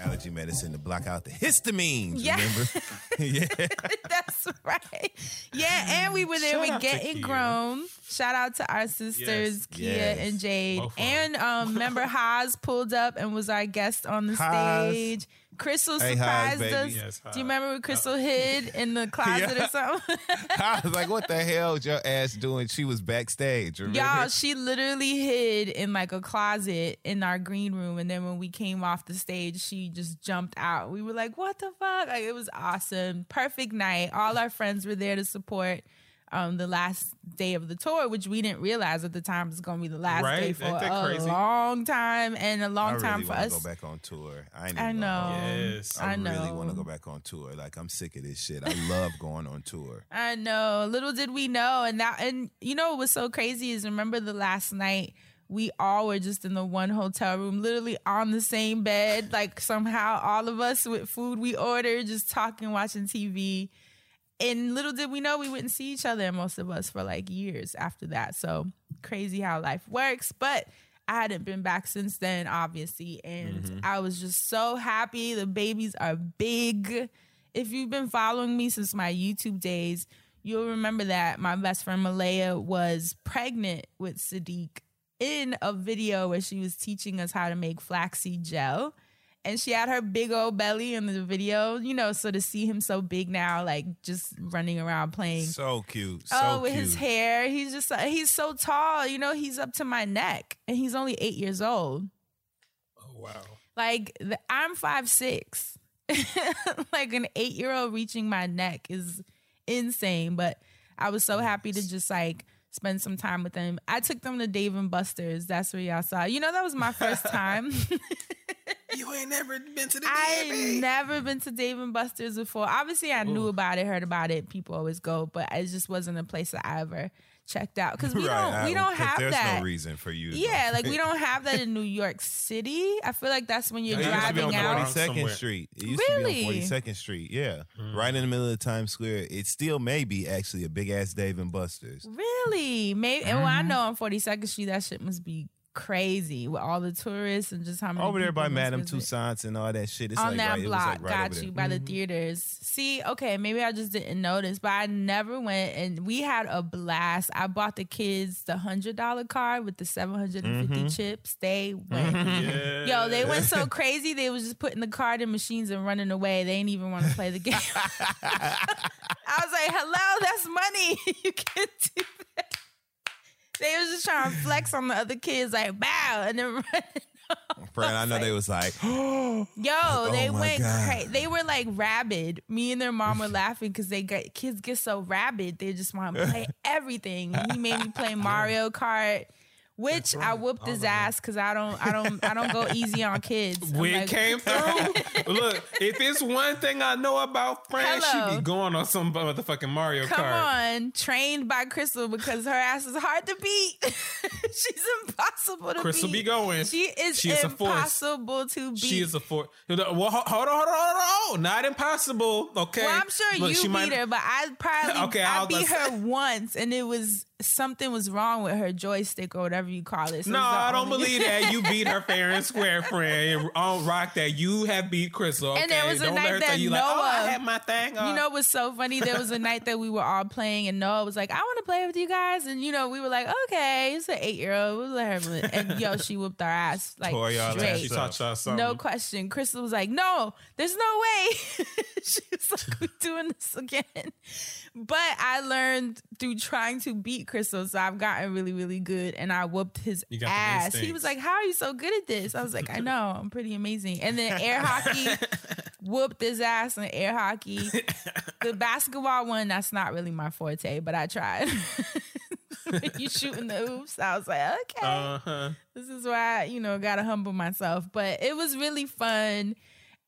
Allergy medicine to block out the histamines, remember? That's right. Yeah, and we were there with Getting Grown. Shout out to our sisters, Kia and Jade. And remember Haas pulled up and was our guest on the stage. Crystal surprised us. Yes, do you remember when Crystal hid in the closet or something? I was like, what the hell is your ass doing? She was backstage. Remember? Y'all, she literally hid in like a closet in our green room. And then when we came off the stage, she just jumped out. We were like, what the fuck? Like, it was awesome. Perfect night. All our friends were there to support the last day of the tour, which we didn't realize at the time was going to be the last day for a long time and a long time for us. I really want to go back on tour. I know. Yes. I know. Really want to go back on tour. Like, I'm sick of this shit. I love going on tour. I know. Little did we know. And you know what was so crazy is remember the last night we all were just in the one hotel room, literally on the same bed, like somehow all of us with food we ordered, just talking, watching TV. And little did we know, we wouldn't see each other, most of us, for like years after that. So crazy how life works. But I hadn't been back since then, obviously. And I was just so happy. The babies are big. If you've been following me since my YouTube days, you'll remember that my best friend Malaya was pregnant with Sadiq in a video where she was teaching us how to make flaxseed gel. And she had her big old belly in the video, you know, so to see him so big now, like just running around playing. So cute. With his hair. He's so tall. You know, he's up to my neck and he's only 8 years old. Oh, wow. Like I'm 5'6". Like an 8-year-old reaching my neck is insane. But I was so happy to just like spend some time with them. I took them to Dave & Buster's. That's where y'all saw. You know, that was my first time. You ain't never been to the never been to Dave & Buster's before. Obviously, I knew about it, heard about it. People always go, but it just wasn't a place that I ever checked out because we don't have that. There's no reason for you. Yeah, like we don't have that in New York City. I feel like that's when you're driving out. It used to be on 42nd Street. It used to be on 42nd Street. Yeah, right in the middle of Times Square. It still may be actually a big ass Dave & Buster's. Really? Maybe. And well, I know on 42nd Street that shit must be crazy with all the tourists and just how many over there by Madame Tussauds and all that shit. It's on like, that block, like right got you by the theaters. See, okay, maybe I just didn't notice, but I never went and we had a blast. I bought the kids the $100 card with the 750 chips. They went, yo, they went so crazy. They was just putting the card in machines and running away. They didn't even want to play the game. I was like, hello, that's money. You can't do that. They was just trying to flex on the other kids, like, bow, and then running off. Friend, I know like, they was like, yo, they went crazy. They were like rabid. Me and their mom were laughing because kids get so rabid. They just want to play everything. He made me play Mario Kart Which right. I whooped his ass because I don't go easy on kids. When like, came through, look, if it's one thing I know about Fran, she be going on some motherfucking Mario Kart. Come on, trained by Crystal because her ass is hard to beat. She's impossible to Crystal beat. Crystal be going. She is impossible to beat. She is a force. Well, hold on. Not impossible, okay? Well, I'm sure look, you beat her, but I probably I beat her once, and it was something was wrong with her joystick or whatever you call it. So no, I don't believe that. You beat her fair and square, friend. On rock that you have beat Crystal. Okay? And there was a night that Noah, like, I had my thing on. You know what's so funny? There was a night that we were all playing and Noah was like, I want to play with you guys. And, you know, we were like, okay, it's an 8-year-old. We'll let her play. And, yo, she whooped our ass. Like, straight. She taught y'all something. No question. Crystal was like, no, there's no way. She was like, we're doing this again. But I learned through trying to beat Crystal, so I've gotten really, really good, and I whooped his ass. He was like, how are you so good at this? I was like, I know, I'm pretty amazing. And then air hockey, whooped his ass in air hockey. The basketball one, that's not really my forte, but I tried. You shooting the hoops, I was like, okay. Uh-huh. This is why I, you know, gotta humble myself. But it was really fun,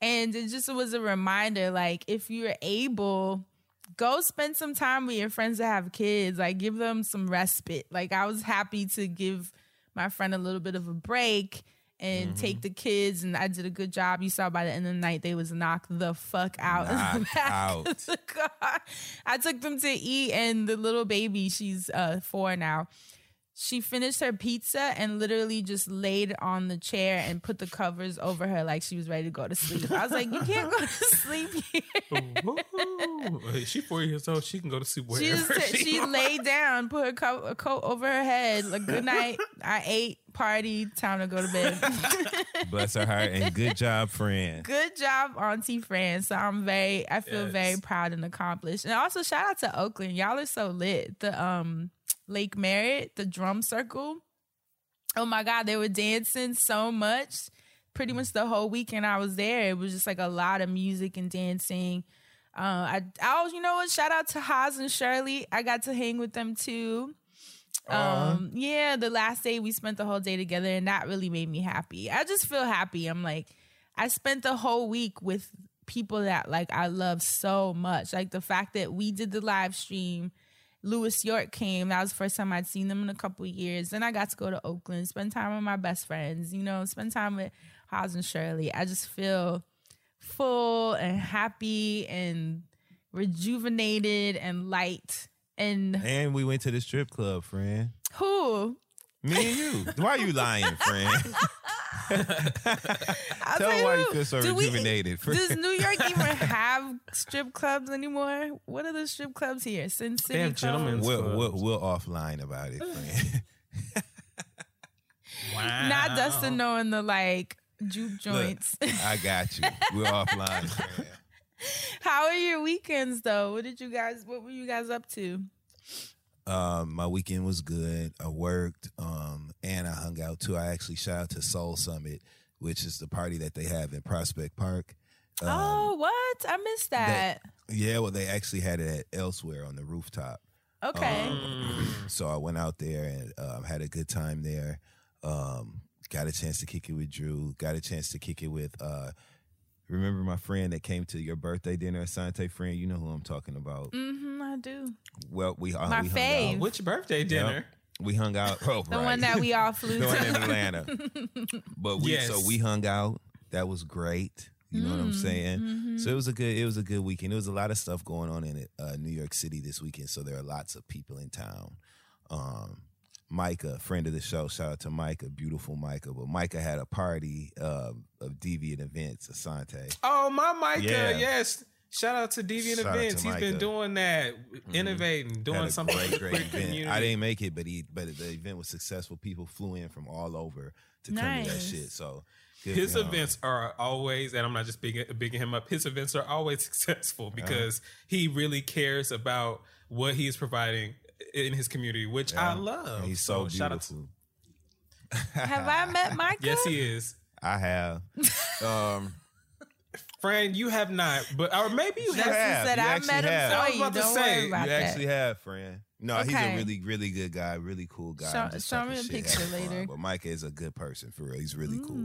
and it just was a reminder, like, if you're able, go spend some time with your friends that have kids. Like, give them some respite. Like, I was happy to give my friend a little bit of a break and take the kids, and I did a good job. You saw by the end of the night, they was knocked the fuck out in the back of the car. I took them to eat, and the little baby, she's 4 now, she finished her pizza and literally just laid on the chair and put the covers over her like she was ready to go to sleep. I was like, you can't go to sleep here. She's 4 years old. She can go to sleep wherever she laid down, put her coat over her head, like, good night. I ate, party, time to go to bed. Bless her heart, and good job, Fran. Good job, Auntie Fran. So I feel very proud and accomplished. And also, shout out to Oakland. Y'all are so lit. The, Lake Merritt, the drum circle. Oh my God, they were dancing so much. Pretty much the whole weekend I was there, it was just like a lot of music and dancing. I always, you know what? Shout out to Haas and Shirley. I got to hang with them too. Yeah, the last day we spent the whole day together, and that really made me happy. I just feel happy. I'm like, I spent the whole week with people that, like, I love so much. Like, the fact that we did the live stream. Lewis York came. That was the first time I'd seen them in a couple of years. Then I got to go to Oakland, spend time with my best friends, you know, spend time with Haas and Shirley. I just feel full and happy and rejuvenated and light. And we went to the strip club, friend. Who? Me and you. Why are you lying, friend? Tell like, why you feel so rejuvenated. Does New York even have strip clubs anymore? What are the strip clubs here? Sin City clubs? We're offline about it, friend. Wow. Not Dustin knowing the, like, juke joints. Look, I got you. We're offline, friend. How are your weekends, though? What were you guys up to? My weekend was good. I worked, and I hung out too. I actually shout out to Soul Summit, which is the party that they have in Prospect Park. Oh, what? I missed that. Well, they actually had it elsewhere on the rooftop. Okay. So I went out there and had a good time there. Got a chance to kick it with Drew. Got a chance to kick it with, remember my friend that came to your birthday dinner, Asante friend? You know who I'm talking about. Mm-hmm, I do. Well, we hung out. Which birthday dinner? Yep. We hung out. Oh, the one that we all flew to. The one in Atlanta. So we hung out. That was great. You know what I'm saying? Mm-hmm. So it was a good weekend. There was a lot of stuff going on in New York City this weekend, so there are lots of people in town. Micah, friend of the show, shout out to Micah, beautiful Micah. But Micah had a party of Deviant Events, Asante. Oh, my Micah, yes. Shout out to Deviant Events. He's been doing that, innovating, doing something great community. I didn't make it, but the event was successful. People flew in from all over to come to that shit. So his events are always, and I'm not just bigging him up, his events are always successful because he really cares about what he's providing in his community, which I love. He's so beautiful. Have I met Micah? Yes, he is. I have. Friend, you have not, but or maybe you have. Said I met him. I was about to say, you actually have, friend. No, okay. He's a really, really good guy, really cool guy. Show me a picture later. But Micah is a good person, for real. He's really cool.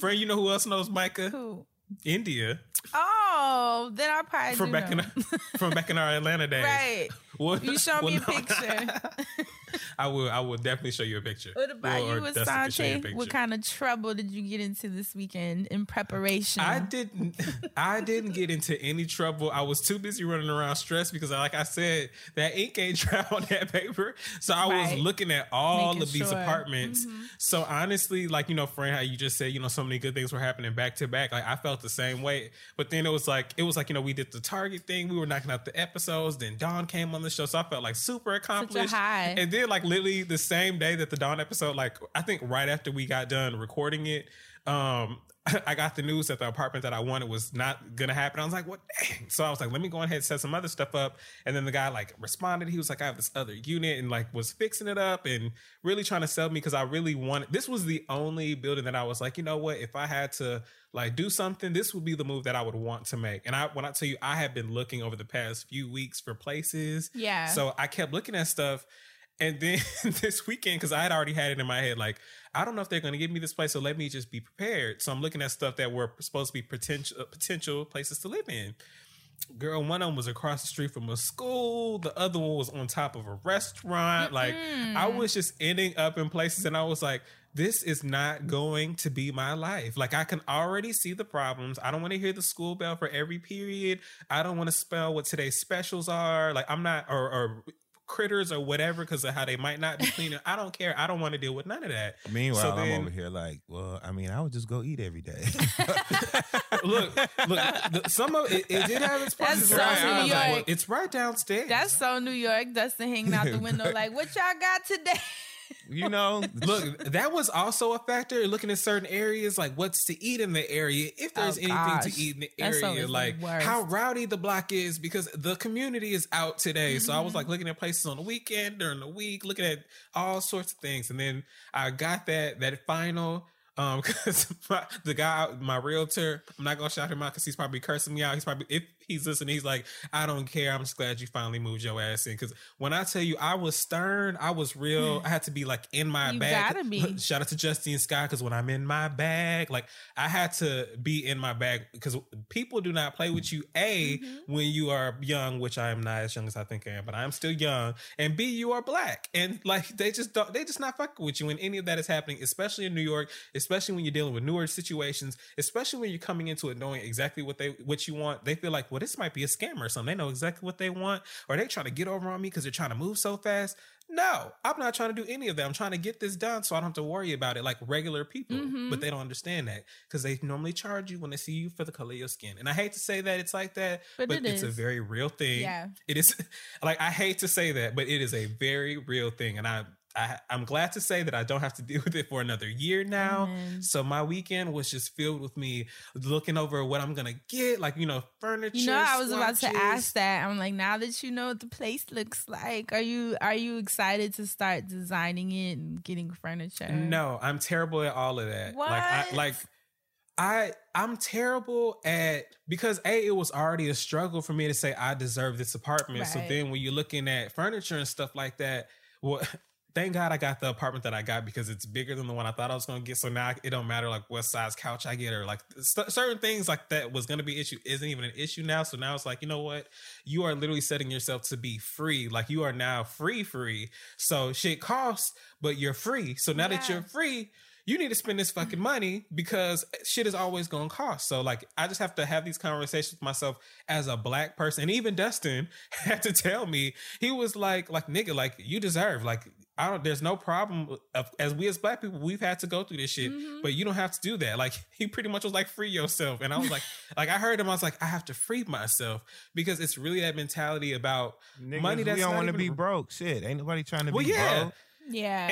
Friend, you know who else knows Micah? Who? India. Oh, then I probably from back know. From back in our Atlanta days. Right. Well, you show me a picture. I will definitely show you a picture. What about you, Asante? What kind of trouble did you get into this weekend in preparation? I didn't get into any trouble. I was too busy running around stressed because, like I said, that ink ain't dry on that paper. So I was looking at all of these apartments. Mm-hmm. So honestly, like, you know, Fran, how you just said, you know, so many good things were happening back to back. Like, I felt the same way. But then it was like, you know, we did the Target thing. We were knocking out the episodes. Then Dawn came on the show. So I felt like super accomplished. Such a high. And then, like, literally the same day that the Dawn episode, like, I think right after we got done recording it, I got the news that the apartment that I wanted was not going to happen. I was like, what? Dang. So I was like, let me go ahead and set some other stuff up. And then the guy, like, responded. He was like, I have this other unit, and, like, was fixing it up and really trying to sell me because I really wanted. This was the only building that I was like, you know what? If I had to, like, do something, this would be the move that I would want to make. And when I tell you, I have been looking over the past few weeks for places. Yeah. So I kept looking at stuff. And then this weekend, because I had already had it in my head, like, I don't know if they're going to give me this place, so let me just be prepared. So I'm looking at stuff that were supposed to be potential places to live in. Girl, one of them was across the street from a school. The other one was on top of a restaurant. Mm-mm. Like, I was just ending up in places, and I was like, this is not going to be my life. Like, I can already see the problems. I don't want to hear the school bell for every period. I don't want to spell what today's specials are. Like, I'm not... or critters or whatever, because of how they might not be cleaning. I don't care. I don't want to deal with none of that. Meanwhile, so then, I'm over here like, well, I mean, I would just go eat every day. Look, some of it did have its places. That's right. So New York. Like, well, it's right downstairs. That's so New York. Dustin hanging out the window like, what y'all got today? You know, look, that was also a factor. Looking at certain areas, like what's to eat in the area, if there's anything to eat in the area, like how rowdy the block is because the community is out today. Mm-hmm. So I was like looking at places on the weekend, during the week, looking at all sorts of things. And then I got that final... because the guy, my realtor, I'm not gonna shout him out because he's probably cursing me out. He's probably, if he's listening, he's like, I don't care. I'm just glad you finally moved your ass in. Because when I tell you, I was stern, I was real. I had to be like in my bag. Gotta be. Shout out to Justine Scott, because when I'm in my bag, like I had to be in my bag because people do not play with you. A, when you are young, which I am not as young as I think I am, but I'm still young. And B, you are black, and like they just not fucking with you when any of that is happening, especially in New York. Especially when you're dealing with newer situations, especially when you're coming into it knowing exactly what you want. They feel like, well, this might be a scam or something. They know exactly what they want, or they trying to get over on me because they're trying to move so fast. No, I'm not trying to do any of that. I'm trying to get this done so I don't have to worry about it like regular people. Mm-hmm. But they don't understand that because they normally charge you when they see you for the color of your skin. And I hate to say that it's like that, but it's a very real thing. Yeah. It is. Like, I hate to say that, but it is a very real thing. And I'm glad to say that I don't have to deal with it for another year now. Mm. So my weekend was just filled with me looking over what I'm going to get, like, you know, furniture. You know, I was about to ask that. I'm like, now that you know what the place looks like, are you excited to start designing it and getting furniture? No, I'm terrible at all of that. What? I'm terrible at, because A, it was already a struggle for me to say I deserve this apartment. Right. So then when you're looking at furniture and stuff like that, well... Thank God I got the apartment that I got because it's bigger than the one I thought I was going to get. So now it don't matter like what size couch I get or like certain things like that was going to be an issue isn't even an issue now. So now it's like, you know what? You are literally setting yourself to be free. Like, you are now free. So shit costs, but you're free. So now that you're free, you need to spend this fucking money because shit is always going to cost. So like, I just have to have these conversations with myself as a black person. And even Dustin had to tell me, he was like, nigga, like, you deserve, like, I don't, there's no problem as we as black people, we've had to go through this shit, but you don't have to do that. Like, he pretty much was like, free yourself. And I was like, like, I heard him. I was like, I have to free myself because it's really that mentality about niggas, money. That's we don't want to be broke. Shit. Ain't nobody trying to be broke. Yeah.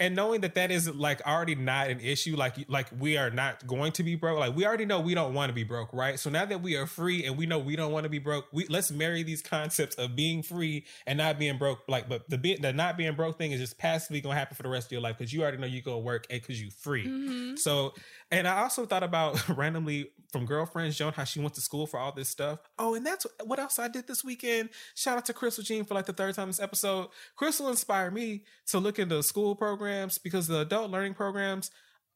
And knowing that that is like already not an issue, like we are not going to be broke. Like, we already know we don't want to be broke, right? So now that we are free and we know we don't want to be broke, let's marry these concepts of being free and not being broke. Like, but the not being broke thing is just passively going to happen for the rest of your life because you already know you're going to work and because you're free. Mm-hmm. So And I also thought about randomly from Girlfriends, Joan, how she went to school for all this stuff. Oh, and that's what else I did this weekend. Shout out to Crystal Jean for like the third time this episode. Crystal inspired me to look into school programs because the adult learning programs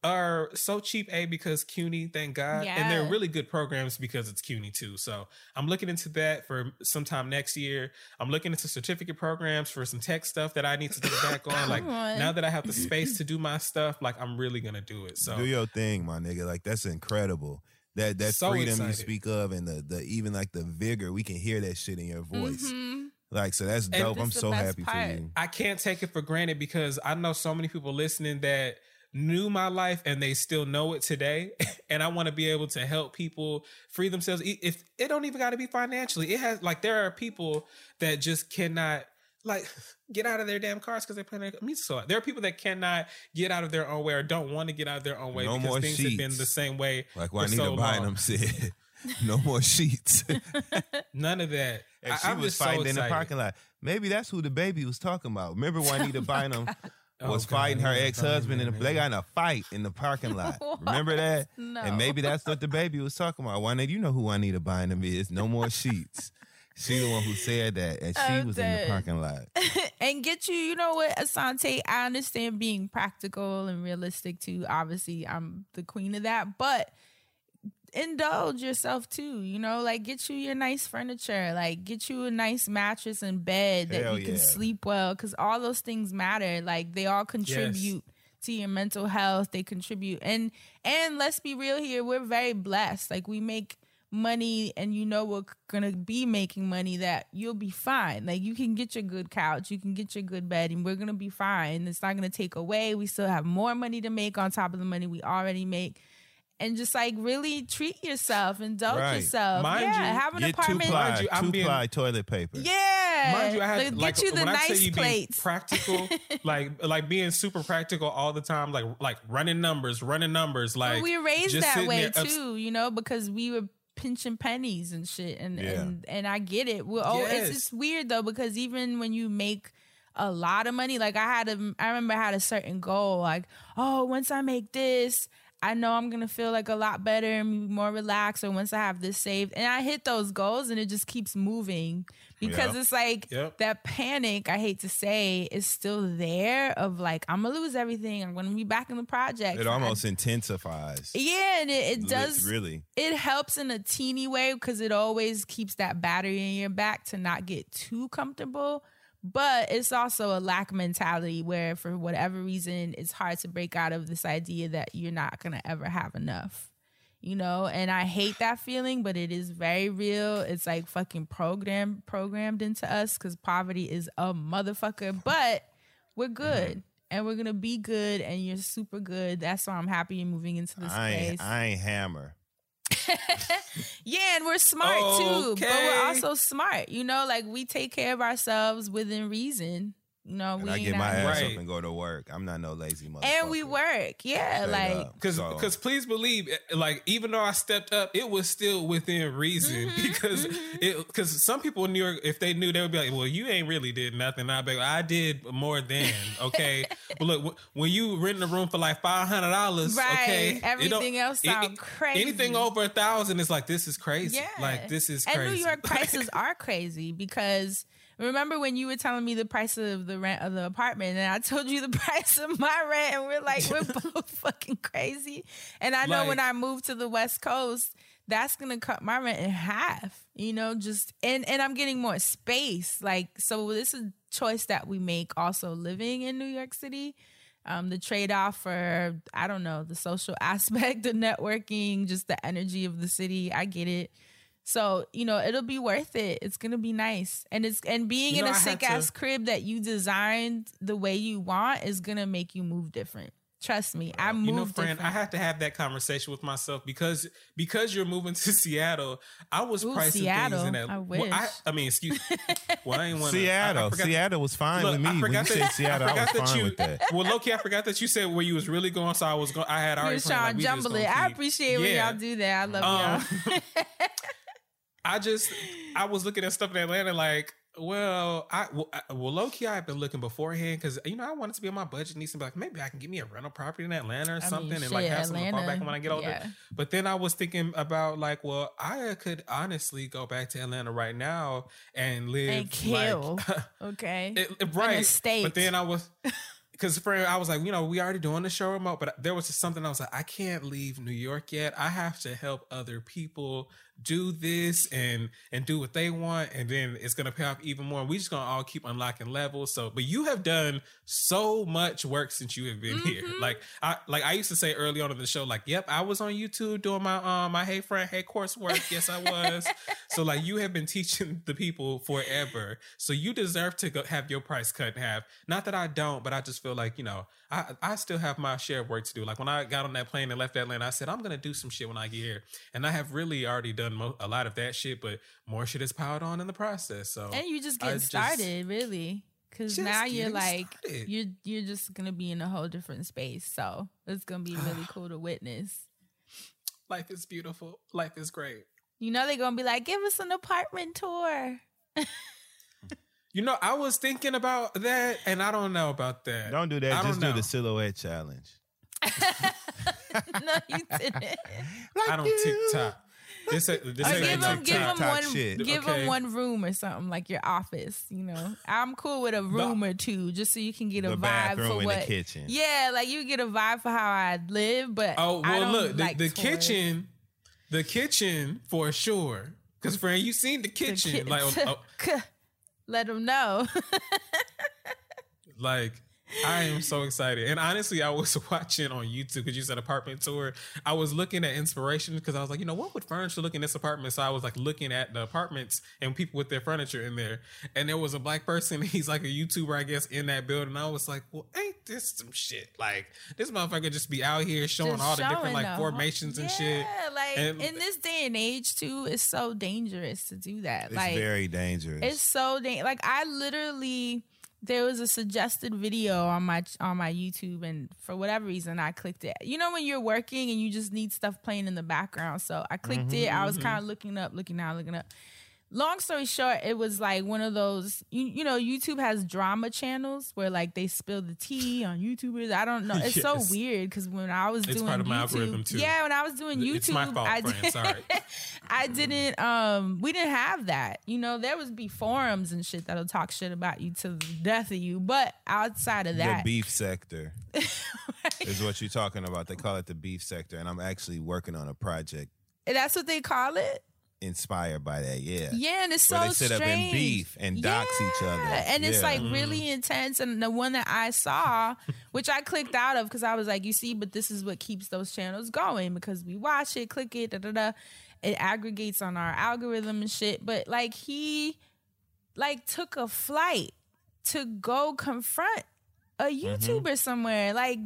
are so cheap, A, because CUNY, thank God. Yeah. And they're really good programs because it's CUNY too. So I'm looking into that for sometime next year. I'm looking into certificate programs for some tech stuff that I need to get back on. Like, now that I have the space to do my stuff, like, I'm really going to do it. So do your thing, my nigga. Like, that's incredible. That so freedom excited. You speak of, and the even like the vigor, we can hear that shit in your voice. Mm-hmm. Like, so that's dope. I'm so happy for you. I can't take it for granted because I know so many people listening that knew my life and they still know it today. And I want to be able to help people free themselves. If it don't even got to be financially, it has, like, there are people that just cannot, like, get out of their damn cars because they're playing their music so loud. There are people that cannot get out of their own way or don't want to get out of their own way because things have been the same way. Like what Juanita Bynum said, no more sheets. None of that. If she was fighting in the parking lot, maybe that's who the baby was talking about. Remember Juanita Bynum? Was fighting her ex-husband, and they got in a fight in the parking lot. Remember that? No. And maybe that's what the baby was talking about. Juanita, you know who Juanita Bynum is. No more sheets. She the one who said that, and she was in the parking lot. And get you know what, Asante, I understand being practical and realistic too. Obviously, I'm the queen of that, but indulge yourself too, you know, like get you your nice furniture, like get you a nice mattress and bed that you can sleep well, because all those things matter. Like, they all contribute to your mental health. They contribute. And let's be real here, we're very blessed. Like, we make money, and you know we're gonna be making money that you'll be fine. Like, you can get your good couch, you can get your good bed, and we're gonna be fine. It's not gonna take away. We still have more money to make on top of the money we already make. And just, like, really treat yourself, indulge yourself. Mind you, have an apartment. Two-ply toilet paper. Yeah. Mind you, I had, like, get you the nice plates. Practical, like being super practical all the time, like running numbers. Like, we raised that way too, you know, because we were pinching pennies and shit, and I get it. It's just weird though, because even when you make a lot of money, like I remember I had a certain goal, like, oh, once I make this, I know I'm going to feel like a lot better and be more relaxed, or once I have this saved. And I hit those goals, and it just keeps moving because it's like that panic, I hate to say, is still there of like, I'm going to lose everything. I'm going to be back in the project. It almost intensifies. Yeah, and it does. Really. It helps in a teeny way because it always keeps that battery in your back to not get too comfortable. But it's also a lack mentality where, for whatever reason, it's hard to break out of this idea that you're not going to ever have enough, you know? And I hate that feeling, but it is very real. It's like fucking programmed into us because poverty is a motherfucker, but we're good and we're going to be good, and you're super good. That's why I'm happy you're moving into this place. I ain't hammer. Yeah, and we're smart too, but we're also smart, you know, like we take care of ourselves within reason, you know. And we I get my ass up and go to work. I'm not no lazy motherfucker. And we work like because please believe, like, even though I stepped up, it was still within reason, because some people in New York, if they knew, they would be like, well, you ain't really did nothing. I'd be like, I did more than but look, when you renting a room for like $500, everything else sounds crazy. Anything over $1,000 is like, this is crazy. Like, this is crazy. And New York prices are crazy, because remember when you were telling me the price of the rent of the apartment, and I told you the price of my rent, and we're both fucking crazy. And I know, when I move to the West Coast, that's going to cut my rent in half, you know, just, and I'm getting more space. Like, so this is a choice that we make also living in New York City. The trade-off for, I don't know, the social aspect, the networking, just the energy of the city. I get it. So, you know, it'll be worth it. It's going to be nice. And being in a sick-ass crib that you designed the way you want is going to make you move different. Trust me, I moved. You know, friend, different. I had to have that conversation with myself because you're moving to Seattle. I was pricing things in that. I wish. Well, I mean, excuse me. Well, I ain't want to. Seattle was fine with me. I forgot that you said Seattle, I was fine with that. Well, low-key, I forgot that you said where you was really going, so I was going. I had already. You're trying to jumble it. I appreciate when y'all do that. I love y'all. I was looking at stuff in Atlanta, like, Well, low-key, I've been looking beforehand because, you know, I wanted to be on my budget and be like, maybe I can get me a rental property in Atlanta or something and, like, have something to fall back when I get older. Yeah. But then I was thinking about, like, well, I could honestly go back to Atlanta right now and live, and kill. Like, okay. Right. In a state. But then I was... Because I was like, you know, we already doing the show remote, but there was just something I was like, I can't leave New York yet. I have to help other people do this and do what they want. And then it's going to pay off even more. We're just going to all keep unlocking levels. So, but you have done so much work since you have been here. Like I used to say early on in the show, like, yep, I was on YouTube doing my my Hey Friend, Hey coursework. Yes, I was. So like you have been teaching the people forever. So you deserve to go have your price cut in half. Not that I don't, but I just feel like, you know, I still have my share of work to do. Like when I got on that plane and left Atlanta, I said, I'm going to do some shit when I get here. And I have really already done a lot of that shit, but more shit is piled on in the process. So and you just getting started, really. Because now you're like, you're just going to be in a whole different space. So it's going to be really cool to witness. Life is beautiful. Life is great. You know, they're going to be like, give us an apartment tour. You know, I was thinking about that, and I don't know about that. Don't do that. Just do the silhouette challenge. No, you didn't. Like I don't TikTok. Give him one room or something, like your office, you know. I'm cool with a room or two, just so you can get a vibe for what. The kitchen. Yeah, like you get a vibe for how I live, but the kitchen for sure. Because friend, you seen the kitchen, Let them know. Like, I am so excited. And honestly, I was watching on YouTube because you said apartment tour. I was looking at inspiration because I was like, you know, what would furniture look in this apartment? So I was like looking at the apartments and people with their furniture in there. And there was a black person. He's like a YouTuber, I guess, in that building. I was like, well, ain't this some shit? Like, this motherfucker just be out here showing the different like formations and shit. Yeah, like in this day and age too, it's so dangerous to do that. It's like, very dangerous. It's so dangerous. Like I literally... There was a suggested video on my YouTube, and for whatever reason, I clicked it. You know when you're working and you just need stuff playing in the background? So I clicked it. I was kind of looking up. Long story short, it was like one of those, you know, YouTube has drama channels where like they spill the tea on YouTubers. I don't know. It's so weird because when I was doing YouTube. It's part of my algorithm too. Yeah, when I was doing YouTube. It's my fault, friend. Sorry. I didn't, we didn't have that. You know, there would be forums and shit that'll talk shit about you to the death of you. But outside of that. The beef sector is what you're talking about. They call it the beef sector. And I'm actually working on a project. And that's what they call it? Inspired by that, yeah, and it's so strange. They sit up and beef and dox each other, and it's like really intense. And the one that I saw, which I clicked out of because I was like, you see, but this is what keeps those channels going because we watch it, click it, da da da. It aggregates on our algorithm and shit. But like he, like took a flight to go confront a YouTuber somewhere, like,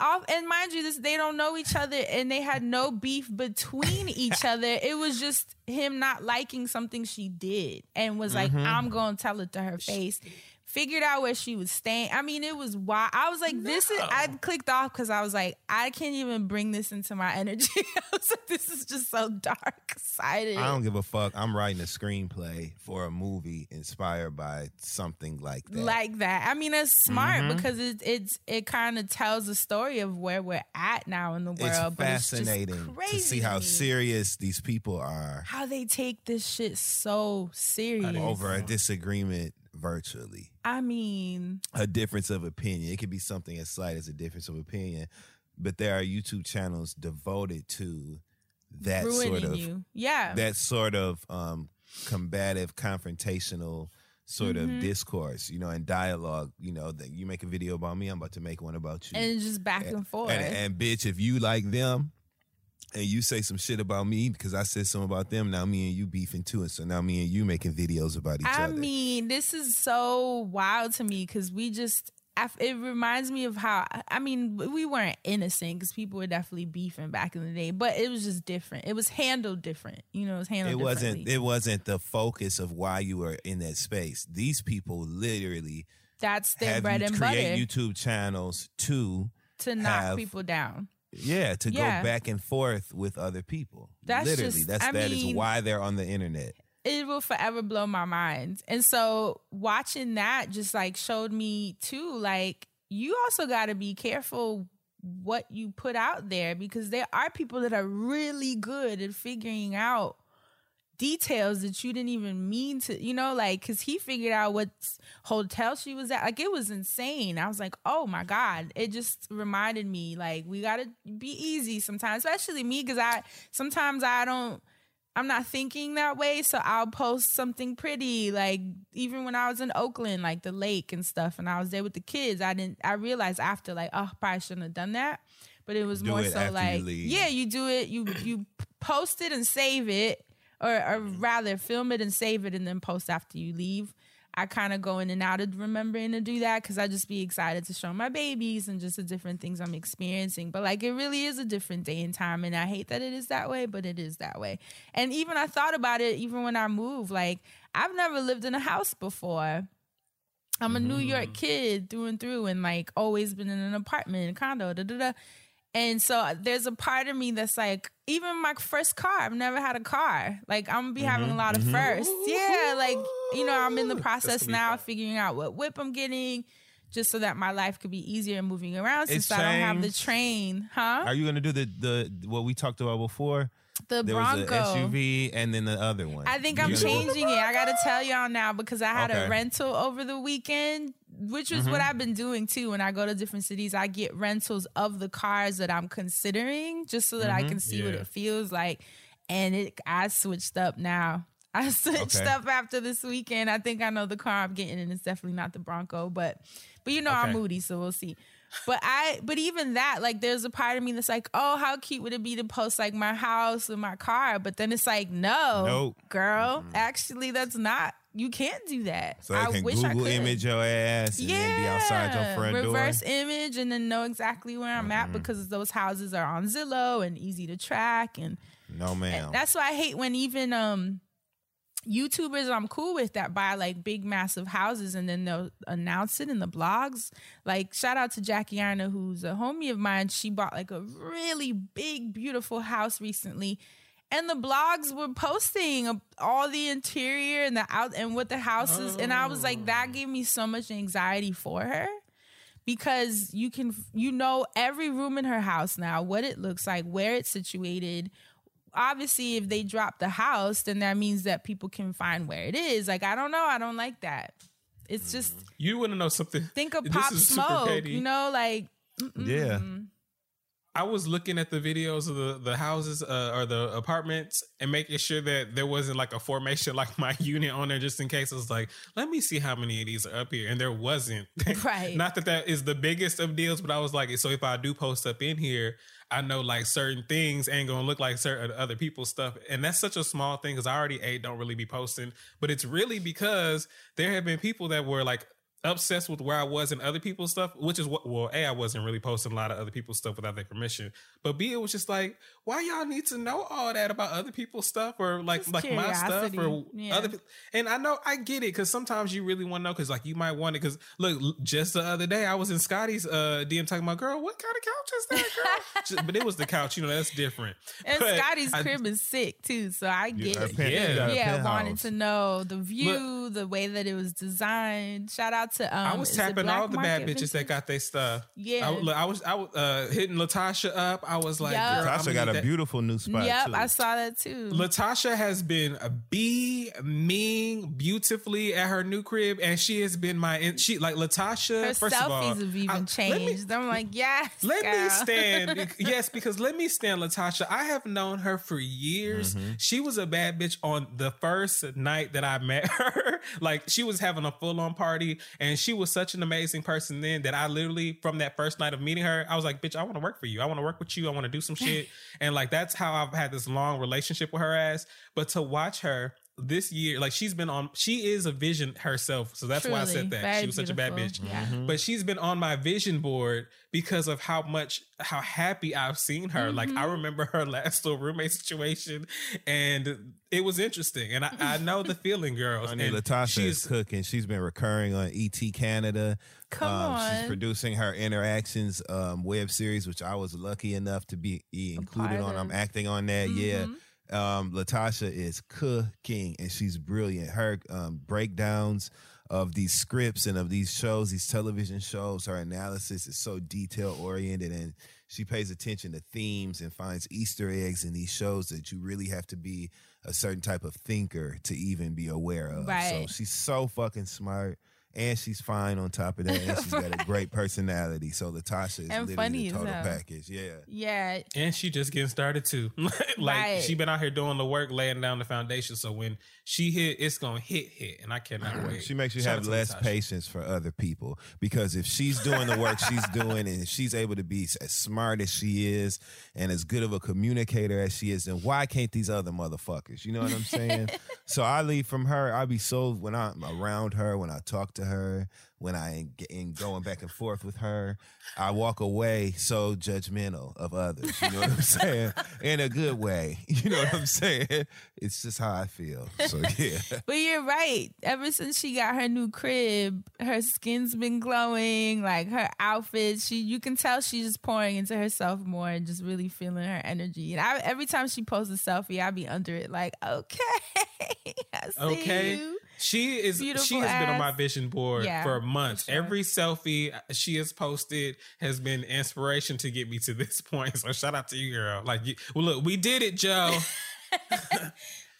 off, and mind you, they don't know each other, and they had no beef between each other. It was just him not liking something she did, and was like, "I'm gonna tell it to her face." Figured out where she was staying. I mean, it was wild. I was like, "This is." I clicked off because I was like, "I can't even bring this into my energy." I was like, "This is just so dark sided." I don't give a fuck. I'm writing a screenplay for a movie inspired by something like that. Like that. I mean, it's smart because it kind of tells the story of where we're at now in the world. It's fascinating to see how serious these people are. How they take this shit so serious over a disagreement. Virtually. I mean... A difference of opinion. It could be something as slight as a difference of opinion, but there are YouTube channels devoted to that sort of... You. Yeah. That sort of combative, confrontational sort of discourse, you know, and dialogue, you know, that you make a video about me, I'm about to make one about you. And just back and forth. And bitch, if you like them... And you say some shit about me because I said something about them. Now me and you beefing too. And so now me and you making videos about each other. I mean, this is so wild to me because it reminds me of how, I mean, we weren't innocent because people were definitely beefing back in the day. But it was just different. It was handled different. You know, it was handled differently. It wasn't the focus of why you were in that space. These people literally that's their bread and butter. Create YouTube channels to knock people down. Yeah, to go back and forth with other people. That's why they're on the internet. it will forever blow my mind. And so watching that just like showed me too, like, you also got to be careful what you put out there, because there are people that are really good at figuring out details that you didn't even mean to, you know, like, because he figured out what hotel she was at. Like, it was insane. I was like, oh my God. It just reminded me, like, we got to be easy sometimes, especially me, because I'm not thinking that way. So I'll post something pretty. Like, even when I was in Oakland, like the lake and stuff, and I was there with the kids, I realized after, like, oh, probably shouldn't have done that. But it was more so like, yeah, you do it. You post it and save it. Or rather, film it and save it and then post after you leave. I kind of go in and out of remembering to do that, because I just be excited to show my babies and just the different things I'm experiencing. But, like, it really is a different day and time. And I hate that it is that way, but it is that way. And even I thought about it even when I moved. Like, I've never lived in a house before. I'm a New York kid through and through, and, like, always been in an apartment, condo, da-da-da. And so there's a part of me that's like, even my first car, I've never had a car. Like, I'm going to be having a lot of firsts. Yeah, like, you know, I'm in the process now figuring out what whip I'm getting, just so that my life could be easier moving around, since I don't have the train. Huh? Are you going to do the what we talked about before? The Bronco. There was an SUV and then the other one. I think I'm changing it. I got to tell y'all now, because I had a rental over the weekend, which is what I've been doing too. When I go to different cities, I get rentals of the cars that I'm considering, just so that I can see what it feels like. And I switched up now. I switched up after this weekend. I think I know the car I'm getting, and it's definitely not the Bronco, but you know, I'm moody, so we'll see. But even that, like, there's a part of me that's like, oh, how cute would it be to post, like, my house and my car? But then it's like, no, girl, actually, that's not. You can't do that. So I can wish Google I could image your ass and then be outside your front door. Reverse image and then know exactly where I'm at, because those houses are on Zillow and easy to track. And no, ma'am. And that's why I hate when even YouTubers I'm cool with that buy, like, big massive houses and then they'll announce it in the blogs. Like, shout out to Jackie Aina, who's a homie of mine. She bought, like, a really big, beautiful house recently, and the blogs were posting all the interior and the out and what the house is. And I was like, that gave me so much anxiety for her, because you know every room in her house now, what it looks like, where it's situated. Obviously, if they drop the house, then that means that people can find where it is. Like, I don't know. I don't like that. It's just... You want to know something? Think of Pop Smoke, you know? Like... Yeah. I was looking at the videos of the houses or the apartments and making sure that there wasn't, like, a formation, like my unit on there, just in case. I was like, let me see how many of these are up here. And there wasn't. Right. Not that is the biggest of deals, but I was like, so if I do post up in here, I know, like, certain things ain't going to look like certain other people's stuff. And that's such a small thing, because I already don't really be posting. But it's really because there have been people that were, like, obsessed with where I was and other people's stuff, which is what, well, A, I wasn't really posting a lot of other people's stuff without their permission. But B, it was just like, why y'all need to know all that about other people's stuff, or like my stuff or other people? And I know, I get it, because sometimes you really want to know, because, like, you might want it. Because look, just the other day I was in Scotty's DM talking about, girl, what kind of couch is that, girl? But it was the couch, you know, that's different. And but Scotty's crib is sick too, so I get it. I wanted to know the view, the way that it was designed. Shout out to I was tapping all the bad bitches that got their stuff. Yeah, I was hitting LaTasha up. I was like, LaTasha got a beautiful new spot. Yep, I saw that too. LaTasha has been beaming beautifully at her new crib, and she has been LaTasha. Her first selfies of all, have even changed. I'm like, yes. Let me stand LaTasha. I have known her for years. Mm-hmm. She was a bad bitch on the first night that I met her. Like, she was having a full on party. And she was such an amazing person then that I literally, from that first night of meeting her, I was like, bitch, I want to work for you. I want to work with you. I want to do some shit. And, like, that's how I've had this long relationship with her ass. But to watch her this year, like, she is a vision herself. So that's why I said that. She was such a bad bitch. Yeah. Mm-hmm. But she's been on my vision board because of how happy I've seen her. Mm-hmm. Like, I remember her last little roommate situation, and it was interesting. And I know the feeling, girls. I mean, LaTasha is cooking. She's been recurring on ET Canada. Come on. She's producing her Interactions web series, which I was lucky enough to be included on. I'm acting on that. Mm-hmm. Yeah. LaTasha is cooking, and she's brilliant. Her breakdowns of these scripts and of these shows, these television shows, her analysis is so detail-oriented, and she pays attention to themes and finds Easter eggs in these shows that you really have to be a certain type of thinker to even be aware of. Right. So she's so fucking smart. And she's fine on top of that. And she's got a great personality. So LaTasha is and literally the total package. Yeah. Yeah. And she just getting started too. She been out here doing the work, laying down the foundation. So when she hit, it's going to hit. And I cannot wait. She makes you have less patience for other people. Because if she's doing the work she's doing, and if she's able to be as smart as she is and as good of a communicator as she is, then why can't these other motherfuckers? You know what I'm saying? So I leave from her. I be so, when I'm around her, when I talk to her, when I in going back and forth with her, I walk away so judgmental of others, you know what I'm saying? In a good way, you know what I'm saying? It's just how I feel. So yeah. But you're right. Ever since she got her new crib, her skin's been glowing, like her outfit, you can tell she's just pouring into herself more and just really feeling her energy. And every time she posts a selfie, I be under it like, okay, I see you. She has been on my vision board for months. For sure. Every selfie she has posted has been inspiration to get me to this point. So shout out to you, girl. Like, look, we did it, Joe.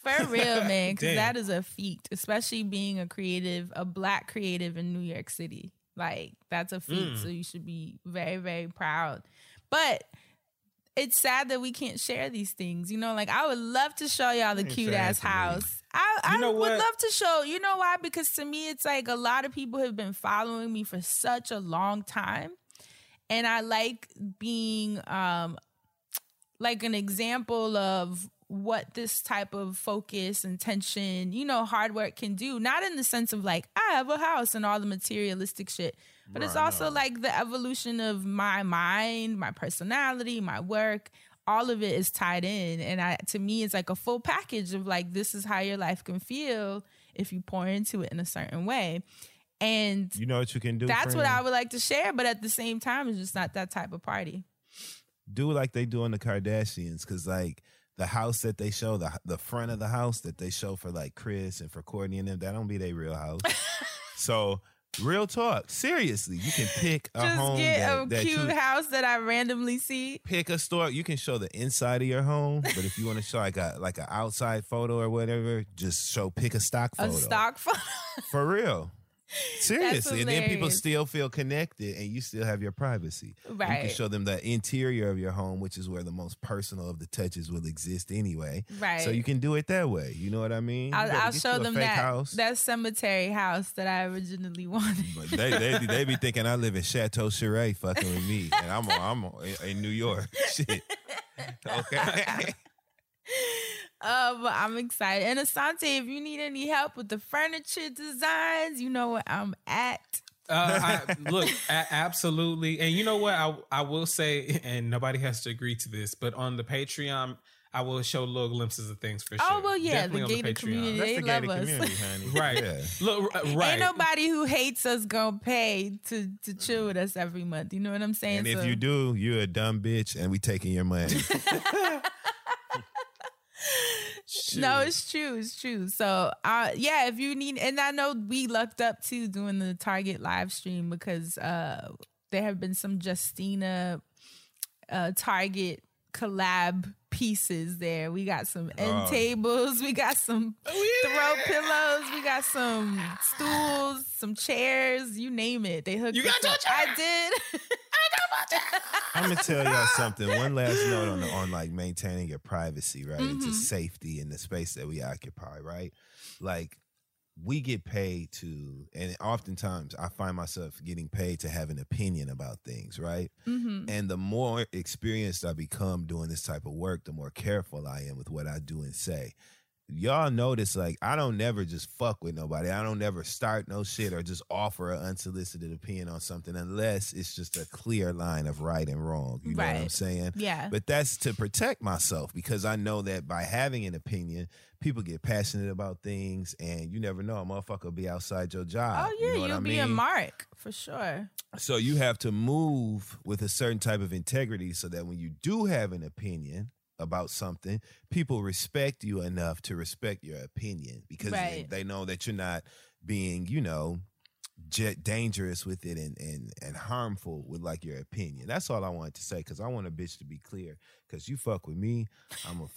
For real, man. Because that is a feat, especially being a black creative in New York City. Like, that's a feat. So you should be very, very proud. But it's sad that we can't share these things. You know, like, I would love to show y'all the cute-ass house. I would love to show. You know why? Because to me, it's like a lot of people have been following me for such a long time. And I like being like an example of what this type of focus and tension, you know, hard work can do. Not in the sense of like, I have a house and all the materialistic shit. But it's also like the evolution of my mind, my personality, my work. All of it is tied in. And to me, it's like a full package of like, this is how your life can feel if you pour into it in a certain way. And you know what you can do. That's what I would like to share. But at the same time, it's just not that type of party. Do like they do on the Kardashians. Because like the house that they show, the front of the house that they show for like Chris and for Courtney and them, that don't be their real house. So... real talk. Seriously, you can pick a home. Just get a cute house that I randomly see. Pick a store. You can show the inside of your home, but if you want to show like an outside photo or whatever, just pick a stock photo. A stock photo. For real. Seriously. And then people still feel connected and you still have your privacy. Right. And you can show them the interior of your home, which is where the most personal of the touches will exist anyway. Right. So you can do it that way. You know what I mean? I'll show them that cemetery house that I originally wanted. But they be thinking I live in Chateau Charest fucking with me. And I'm in New York. Shit. Okay. I'm excited. And Asante, if you need any help with the furniture designs, you know where I'm at. Absolutely. And you know what? I will say, and nobody has to agree to this, but on the Patreon, I will show little glimpses of things for sure. Oh, well, yeah. Definitely the gated community. That's the gated community, honey. Right. Yeah. Look, right. Ain't nobody who hates us gonna pay to chill with us every month. You know what I'm saying? And if you do, you're a dumb bitch and we taking your money. Shoot. No, it's true. So, yeah, if you need, and I know we lucked up too doing the Target live stream because there have been some Justina Target collab pieces there. We got some end tables, we got some throw pillows, we got some stools, some chairs, you name it. They hooked. You got your chair. I did. I'm gonna tell y'all something. One last note on like maintaining your privacy, right? Mm-hmm. It's a safety in the space that we occupy, right? Like we get paid to, and oftentimes I find myself getting paid to have an opinion about things, right? Mm-hmm. And the more experienced I become doing this type of work, the more careful I am with what I do and say. Y'all notice, like, I don't never just fuck with nobody. I don't never start no shit or just offer an unsolicited opinion on something unless it's just a clear line of right and wrong. You know what I'm saying? Yeah. But that's to protect myself because I know that by having an opinion, people get passionate about things and you never know. A motherfucker will be outside your job. Oh, yeah. You know what I mean? You'll be a mark for sure. So you have to move with a certain type of integrity so that when you do have an opinion about something, people respect you enough to respect your opinion because they know that you're not being, you know, dangerous with it and harmful with like your opinion. That's all I wanted to say because I want a bitch to be clear. Because you fuck with me,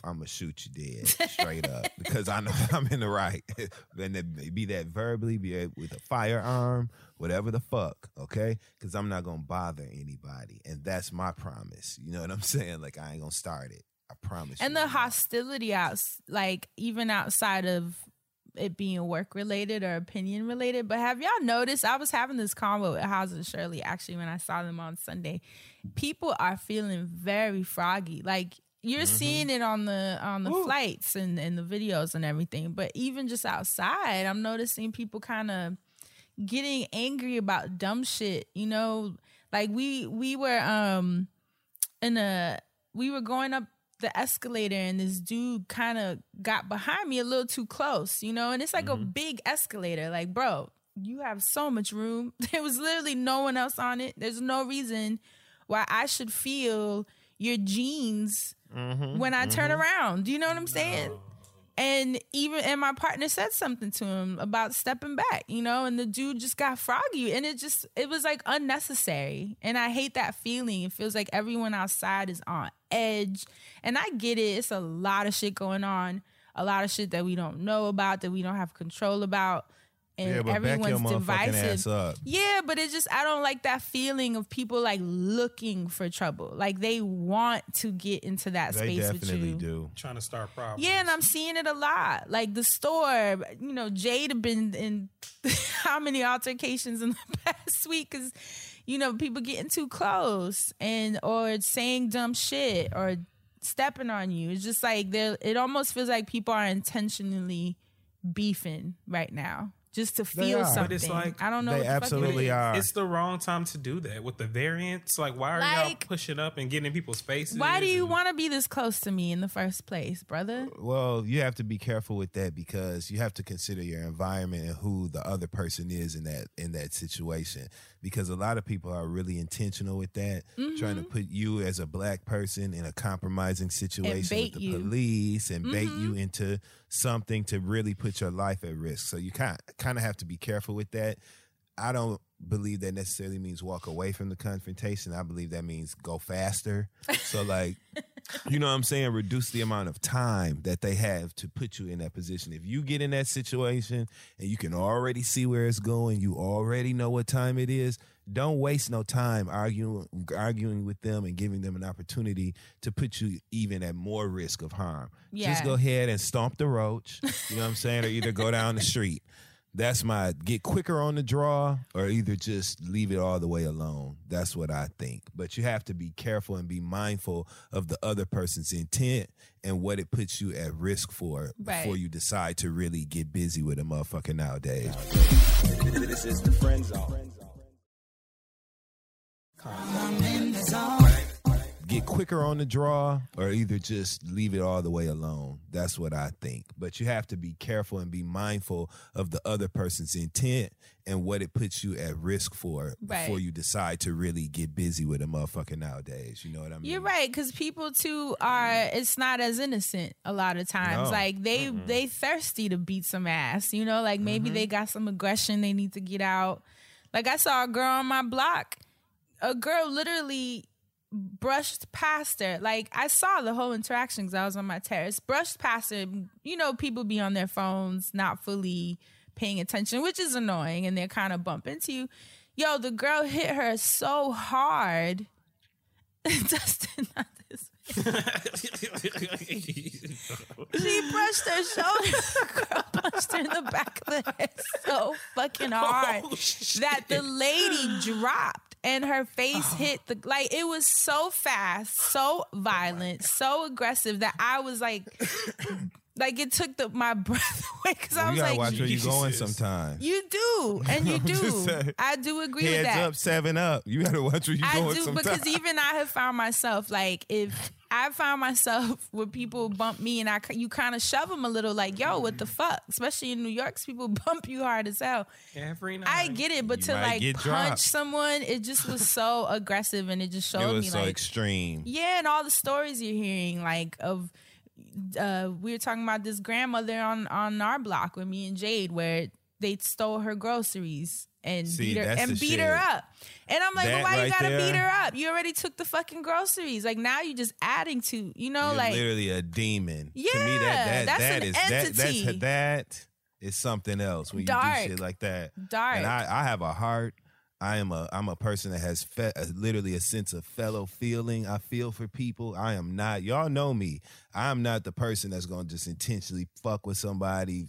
I'm a shoot you dead straight up because I know I'm in the right. And be that verbally, be it with a firearm, whatever the fuck, okay? Because I'm not gonna bother anybody, and that's my promise. You know what I'm saying? Like I ain't gonna start it. I promise. And you the hostility out, like even outside of it being work related or opinion related, but have y'all noticed I was having this convo with House and Shirley actually when I saw them on Sunday? People are feeling very froggy. Like you're seeing it on the flights and the videos and everything, but even just outside, I'm noticing people kind of getting angry about dumb shit. You know, like we were we were going up the escalator and this dude kind of got behind me a little too close, you know, and it's like a big escalator. Like, bro, you have so much room. There was literally no one else on it. There's no reason why I should feel your jeans when I turn around. Do you know what I'm saying? No. And my partner said something to him about stepping back, you know, and the dude just got froggy and it was like unnecessary. And I hate that feeling. It feels like everyone outside is on edge. And I get it. It's a lot of shit going on. A lot of shit that we don't know about, that we don't have control about. And everyone's divisive. Yeah, but it's just, I don't like that feeling of people like looking for trouble. Like they want to get into that space with you. They definitely do. Trying to start problems. Yeah, and I'm seeing it a lot. Like the store, you know, Jade have been in how many altercations in the past week because, you know, people getting too close and or saying dumb shit or stepping on you. It's just like, it almost feels like people are intentionally beefing right now. Just to feel something. But it's like, I don't know. They absolutely are. It's the wrong time to do that with the variants. Like, why are y'all pushing up and getting in people's faces? Why do you want to be this close to me in the first place, brother? Well, you have to be careful with that because you have to consider your environment and who the other person is in that situation. Because a lot of people are really intentional with that, trying to put you as a black person in a compromising situation with the police and bait you into something to really put your life at risk. So you kind of have to be careful with that. I don't believe that necessarily means walk away from the confrontation. I believe that means go faster. So like, you know what I'm saying? Reduce the amount of time that they have to put you in that position. If you get in that situation and you can already see where it's going, you already know what time it is, don't waste no time arguing with them and giving them an opportunity to put you even at more risk of harm. Yeah. Just go ahead and stomp the roach, you know what I'm saying? Or either go down the street. That's my get quicker on the draw or either just leave it all the way alone. That's what I think. But you have to be careful and be mindful of the other person's intent and what it puts you at risk for before you decide to really get busy with a motherfucker nowadays. This is the friend zone. Get quicker on the draw or either just leave it all the way alone. That's what I think. But you have to be careful and be mindful of the other person's intent and what it puts you at risk for before you decide to really get busy with a motherfucker nowadays. You know what I mean? You're right, because people too are, it's not as innocent a lot of times. No. Like they thirsty to beat some ass, you know, like maybe they got some aggression they need to get out. Like I saw a girl on my block. A girl literally brushed past her. Like, I saw the whole interaction because I was on my terrace. Brushed past her. You know, people be on their phones, not fully paying attention, which is annoying, and they kind of bump into you. Yo, the girl hit her so hard. Dustin, not this way. She brushed her shoulder. The girl punched her in the back of the head so fucking hard that the lady dropped. And her face hit the... Like, it was so fast, so violent, so aggressive that I was like... Like, it took my breath away because I was like, you gotta watch where you going sometimes. You do, and you do. I do agree with that. Heads up, 7 Up. You gotta watch where you going sometimes. I do, because even I have found myself, like, if I found myself where people bump me and you kind of shove them a little, like, yo, what the fuck? Especially in New York, people bump you hard as hell. Every night. I get it, but to, like, punch someone, it just was so aggressive, and it just showed me, like... It was so extreme. Yeah, and all the stories you're hearing, like, of... we were talking about this grandmother on our block with me and Jade, where they stole her groceries and beat her up. And I'm like, well, why you gotta beat her up? You already took the fucking groceries. Like, now you're just adding to, you're like literally a demon. Yeah, to me, that is something else when you do shit like that. Dark. And I have a heart. I'm a person that has literally a sense of fellow feeling. I feel for people. I am not, y'all know me. I'm not the person that's going to just intentionally fuck with somebody,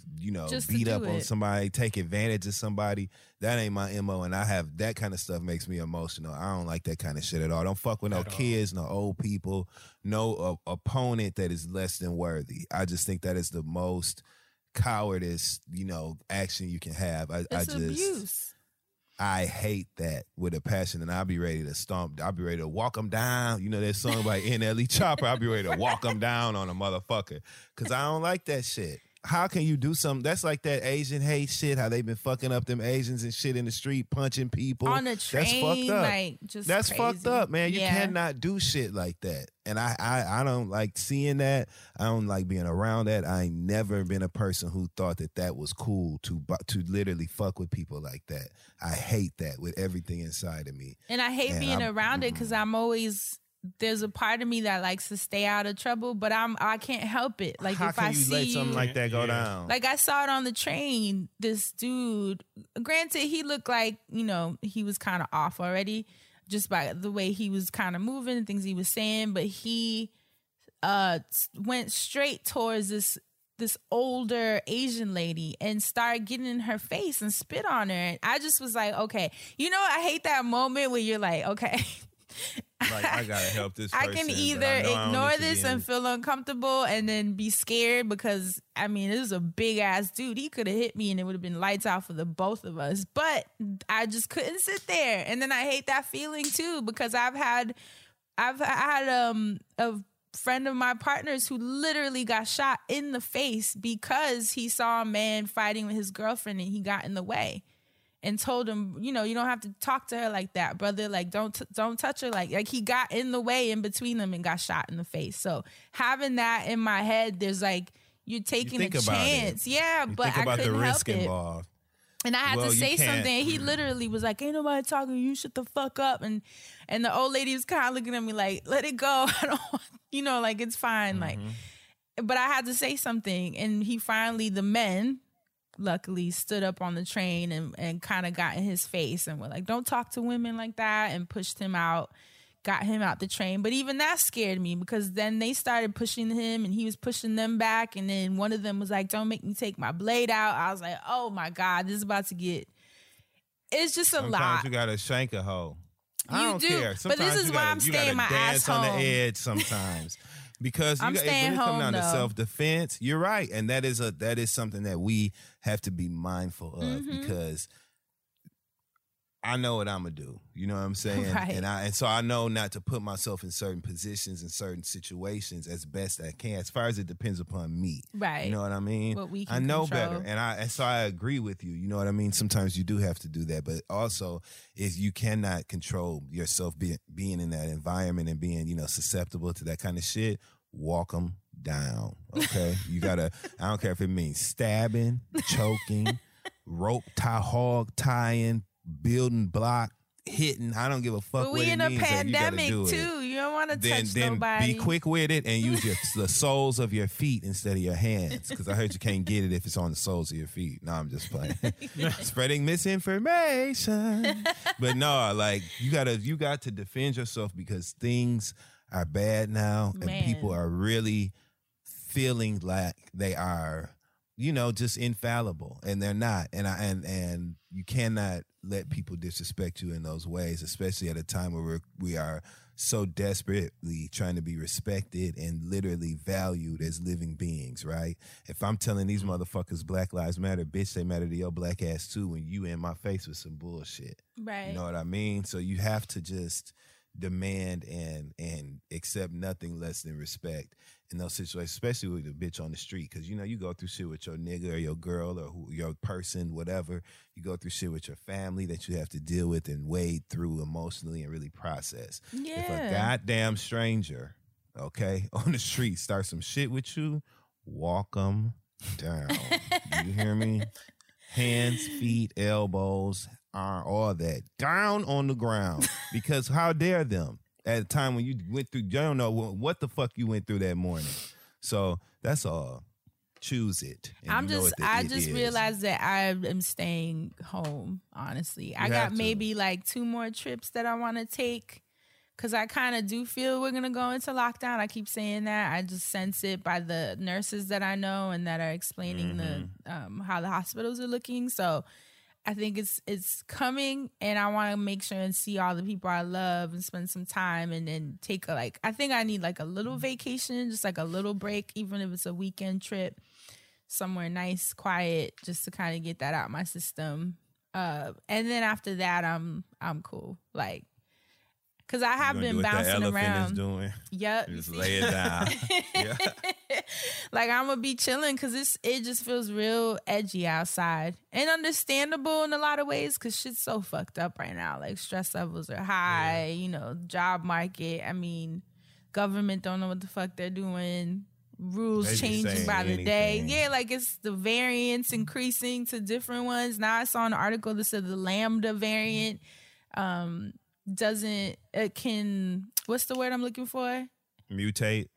beat up on somebody, take advantage of somebody. That ain't my MO. And I have that kind of stuff makes me emotional. I don't like that kind of shit at all. Don't fuck with no kids, no old people, no opponent that is less than worthy. I just think that is the most cowardice, action you can have. It's abuse. I hate that with a passion, and I'll be ready to stomp. I'll be ready to walk them down. You know that song by NLE Chopper? I'll be ready to walk them down on a motherfucker because I don't like that shit. How can you do something? That's like that Asian hate shit, how they've been fucking up them Asians and shit in the street, punching people. On the train, that's fucked up. Like, just that's crazy. Fucked up, man. You cannot do shit like that. And I don't like seeing that. I don't like being around that. I ain't never been a person who thought that was cool to literally fuck with people like that. I hate that with everything inside of me. And I hate being around it because I'm always... There's a part of me that likes to stay out of trouble, but I can't help it. Like, how if can I you see let something you, like that go down? Like, I saw it on the train. This dude, granted, he looked like he was kind of off already, just by the way he was kind of moving and things he was saying. But he went straight towards this older Asian lady and started getting in her face and spit on her. And I just was like, okay, I hate that moment where you're like, okay. Like, I gotta help this person. I can either ignore this and feel uncomfortable and then be scared because, this is a big-ass dude. He could have hit me and it would have been lights out for the both of us. But I just couldn't sit there. And then I hate that feeling, too, because I had a friend of my partner's who literally got shot in the face because he saw a man fighting with his girlfriend and he got in the way. And told him, you don't have to talk to her like that, brother. Like, don't touch her. Like he got in the way in between them and got shot in the face. So having that in my head, there's like, you're taking a chance. Yeah, but I couldn't help it. And I had to say something. He literally was like, ain't nobody talking. You shut the fuck up. And the old lady was kind of looking at me like, let it go. I don't want, like, it's fine. Mm-hmm. Like, but I had to say something. And he finally, the men... luckily stood up on the train and kind of got in his face and were like, don't talk to women like that, and pushed him out, got him out the train. But even that scared me because then they started pushing him and he was pushing them back. And then one of them was like, don't make me take my blade out. I was like, oh my God, this is about to get, it's just a lot. Sometimes you got to shank a hoe. I don't care. Sometimes but this is why I'm staying my ass home. You got to dance on the edge sometimes. Because when it comes down to self-defense, you're right. And that is something that we have to be mindful of, mm-hmm. because I know what I'm going to do. You know what I'm saying? Right. And so I know not to put myself in certain positions and certain situations as best I can, as far as it depends upon me. Right. You know what I mean? What we can control. Better. And so I agree with you. You know what I mean? Sometimes you do have to do that. But also, if you cannot control yourself being in that environment and being, susceptible to that kind of shit, walk them down. Okay? You got to, I don't care if it means stabbing, choking, rope tie, hog tying, building block, hitting. I don't give a fuck. But we in a pandemic too. You don't want to touch nobody. Be quick with it and use the soles of your feet instead of your hands. Because I heard you can't get it if it's on the soles of your feet. No, I'm just playing. Spreading misinformation. But no, like you got to defend yourself because things are bad now, and people are really feeling like they are you know, just infallible, and they're not. And and you cannot let people disrespect you in those ways, especially at a time where we are so desperately trying to be respected and literally valued as living beings, right? If I'm telling these motherfuckers Black Lives Matter, bitch, they matter to your black ass too when you in my face with some bullshit. Right. You know what I mean? So you have to just demand and accept nothing less than respect in those situations, especially with a bitch on the street, because you know you go through shit with your nigga or your girl or your person, whatever. You go through shit with your family that you have to deal with and wade through emotionally and really process. Yeah. If a goddamn stranger, okay, on the street starts some shit with you, walk them down. You hear me? Hands, feet, elbows, all that down on the ground, because how dare them at a time when you went through, you don't know what the fuck you went through that morning. So that's all. Choose it. I just realized that I am staying home. Honestly, I got maybe like 2 more trips that I want to take, because I kind of do feel we're going to go into lockdown. I keep saying that. I just sense it by the nurses that I know and that are explaining how the hospitals are looking. So I think it's coming, and I want to make sure and see all the people I love and spend some time, and then take I think I need like a little vacation, just like a little break, even if it's a weekend trip, somewhere nice, quiet, just to kind of get that out of my system. And then after that, I'm cool. Like, because I have been bouncing around. Is doing. Yep. Just lay it down. Yeah. Like, I'm going to be chilling, because it just feels real edgy outside. And understandable in a lot of ways, because shit's so fucked up right now. Like, stress levels are high, you know, job market. I mean, government don't know what the fuck they're doing. Rules changing by the day. Yeah, like, it's the variants increasing to different ones. Now I saw an article that said the Lambda variant what's the word I'm looking for? Mutate?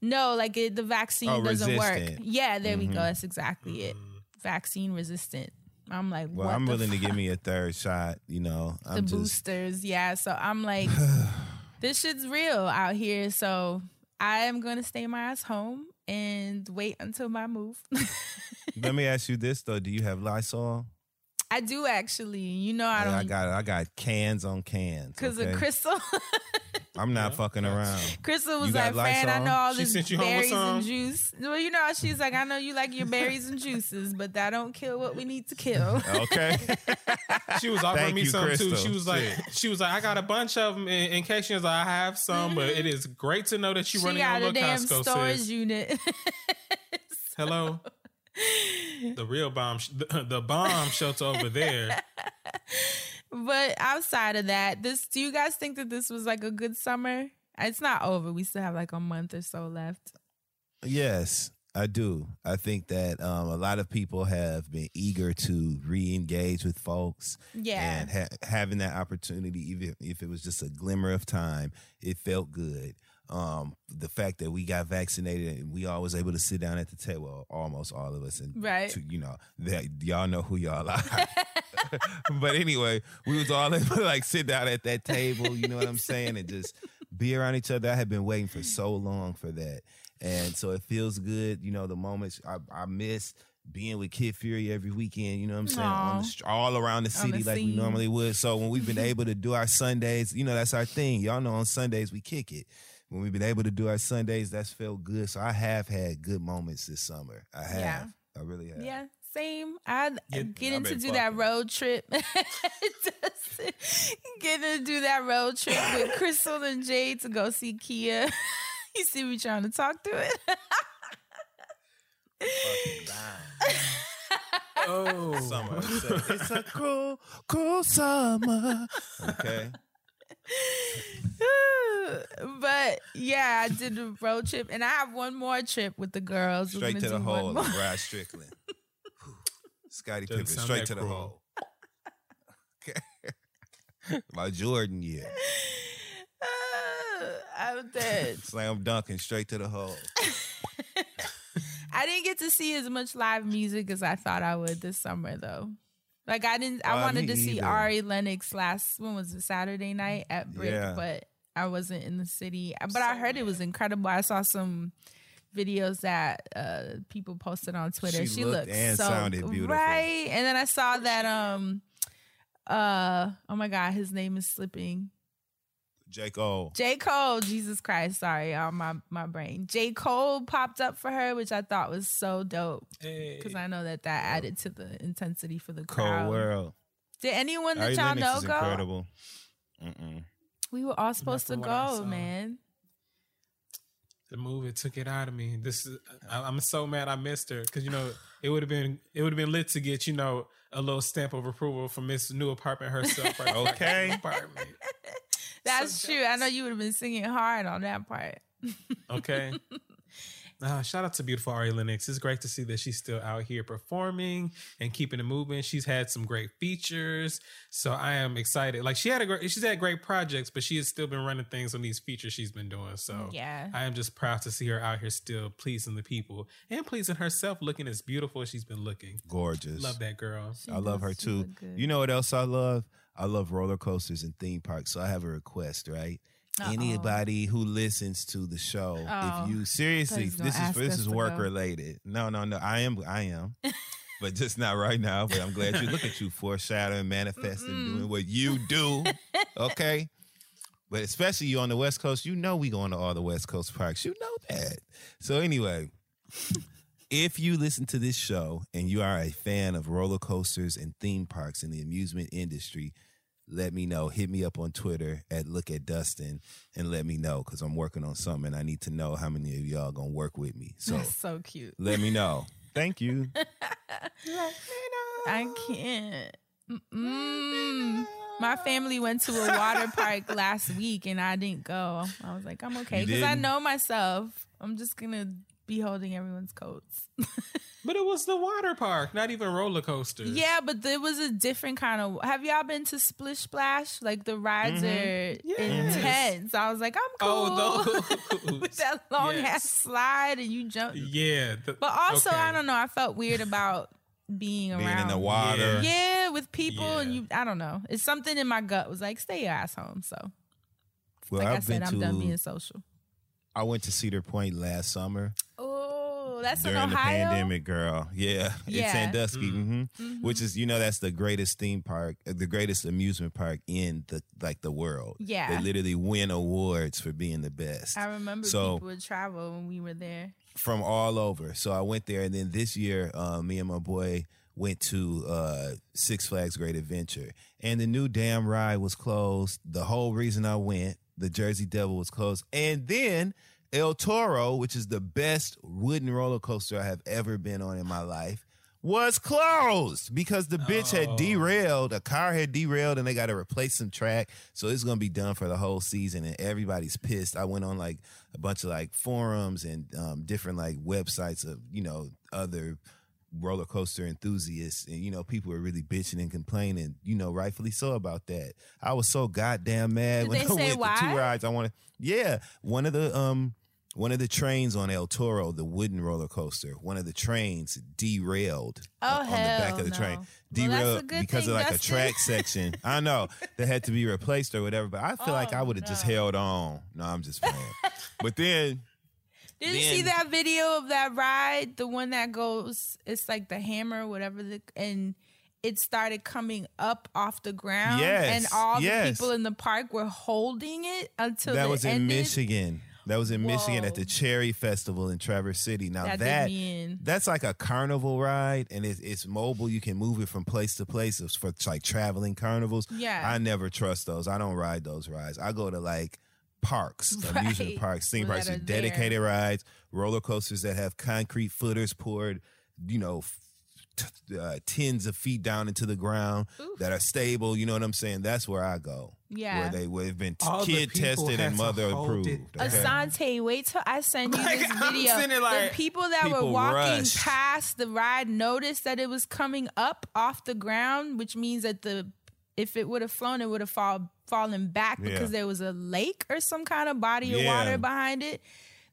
No, like the vaccine doesn't work. Yeah, there we go. That's exactly it. Vaccine resistant. I'm like, well, I'm willing to give me a third shot, you know. The boosters, yeah. So I'm like, this shit's real out here. So I am going to stay my ass home and wait until my move. Let me ask you this, though. Do you have Lysol? I do, actually. You know I don't. I got cans on cans. Because of Crystal. I'm not fucking around. Crystal was like, "Fran, I know all this berries and juice." Well, you know how she's like, "I know you like your berries and juices, but that don't kill what we need to kill." Okay. She was offering me some too. She was like, "I got a bunch of them in case." She was like, "I have some, but it is great to know that you're running on a damn Costco storage unit." Hello. The real bomb, the bomb shelter over there. But outside of that, do you guys think that this was like a good summer? It's not over. We still have like a month or so left. Yes, I do. I think that a lot of people have been eager to re-engage with folks. Yeah. And having that opportunity, even if it was just a glimmer of time, it felt good. The fact that we got vaccinated and we all was able to sit down at the table, well, almost all of us, and right. You know, that y'all know who y'all are. But anyway, we was all able to like sit down at that table, you know what I'm saying, and just be around each other. I had been waiting for so long for that, and so it feels good. You know, the moments I missed being with Kid Fury every weekend, you know what I'm saying, all around the city like we normally would. So when we've been able to do our Sundays, you know, that's our thing. Y'all know on Sundays we kick it. When we've been able to do our Sundays, that's felt good. So I have had good moments this summer. I have. Yeah. I really have. Yeah, same. I'm getting to do that road trip. Getting to do that road trip with Crystal and Jade to go see Kia. You see me trying to talk through it? Fucking dying. Oh. Summer. It's a cruel, cruel summer. Okay. But yeah, I did a road trip, and I have one more trip with the girls. Straight to the hole, Brad Strickland, Scottie Pippen, straight to the hole. Okay, my Jordan year. I'm dead. Slam dunking straight to the hole. I didn't get to see as much live music as I thought I would this summer, though. Like, I didn't. I wanted to see Ari Lennox Saturday night at Brick, but I wasn't in the city. But I heard it was incredible. I saw some videos that people posted on Twitter. She looked and so sounded beautiful. Right. And then I saw that oh my God, his name is slipping. J Cole. J Cole, Jesus Christ, sorry, on my brain. J Cole popped up for her, which I thought was so dope. Because I know that added to the intensity for the crowd. Cold world. Did anyone that y'all know go? Incredible. Mm-mm. We were all supposed to go, man. The movie took it out of me. I'm so mad I missed her because it would have been lit to get a little stamp of approval from Miss New Apartment herself. Right? Okay, apartment. That's true. I know you would have been singing hard on that part. Okay. Shout out to beautiful Ari Lennox. It's great to see that she's still out here performing and keeping it moving. She's had some great features, so I am excited. Like she's had great projects, but she has still been running things on these features she's been doing. So yeah. I am just proud to see her out here still pleasing the people and pleasing herself, looking as beautiful as she's been looking. Gorgeous. Love that girl. I love her too. You know what else I love? I love roller coasters and theme parks. So I have a request, right? Uh-oh. Anybody who listens to the show, if you seriously, this is work related. No. I am, but just not right now. But I'm glad you look at you foreshadowing, manifesting, doing what you do. Okay, but especially you on the West Coast, we going to all the West Coast parks. You know that. So anyway, if you listen to this show and you are a fan of roller coasters and theme parks in the amusement industry, let me know. Hit me up on Twitter at LookAtDustin and let me know because I'm working on something and I need to know how many of y'all going to work with me. So that's so cute. Let me know. Thank you. Let me know. I can't. My family went to a water park last week and I didn't go. I was like, I'm okay because I know myself. I'm just going to be holding everyone's coats. But it was the water park, not even roller coasters. Yeah, but it was a different kind of... Have y'all been to Splish Splash? Like, the rides are intense. I was like, I'm cool. Oh, those. With that long-ass slide and you jump. Yeah. But also, I don't know, I felt weird about being around. In the water. Yeah, with people. Yeah. And I don't know. It's something in my gut was like, stay your ass home. So, well, like I said, I'm done being social. I went to Cedar Point last summer. Oh, that's in Ohio? During the pandemic, girl. Yeah. It's Sandusky. Mm-hmm. Which is, that's the greatest theme park, the greatest amusement park in the world. Yeah. They literally win awards for being the best. I remember people would travel when we were there. From all over. So I went there. And then this year, me and my boy went to Six Flags Great Adventure. And the new damn ride was closed. The whole reason I went. The Jersey Devil was closed. And then El Toro, which is the best wooden roller coaster I have ever been on in my life, was closed because the bitch had derailed. A car had derailed and they got to replace some track. So it's going to be done for the whole season and everybody's pissed. I went on like a bunch of like forums and different like websites of, other roller coaster enthusiasts and people were really bitching and complaining, rightfully so about that. I was so goddamn mad. Did when they I say went why? To two rides I wanted. Yeah, one of the trains on El Toro, the wooden roller coaster, one of the trains derailed on the back of the train. Derailed because of like Dustin. A track section. I know that had to be replaced or whatever, but I feel like I would have just held on. No, I'm just playing. But then Did you see that video of that ride? The one that goes, it's like the hammer, whatever, and it started coming up off the ground. Yes, and all the people in the park were holding it until that was ended. In Michigan. That was in Michigan at the Cherry Festival in Traverse City. Now that's like a carnival ride, and it's mobile. You can move it from place to place. It's for like traveling carnivals. Yeah, I never trust those. I don't ride those rides. I go to like parks, amusement parks, theme parks with dedicated rides, roller coasters that have concrete footers poured, tens of feet down into the ground. Oof. That are stable. You know what I'm saying? That's where I go. Yeah, where they've been kid tested and mother approved. Okay? Asante, wait till I send you this video. The people that were walking past the ride noticed that it was coming up off the ground, which means that if it would have flown, it would have fallen back because there was a lake or some kind of body of water behind it.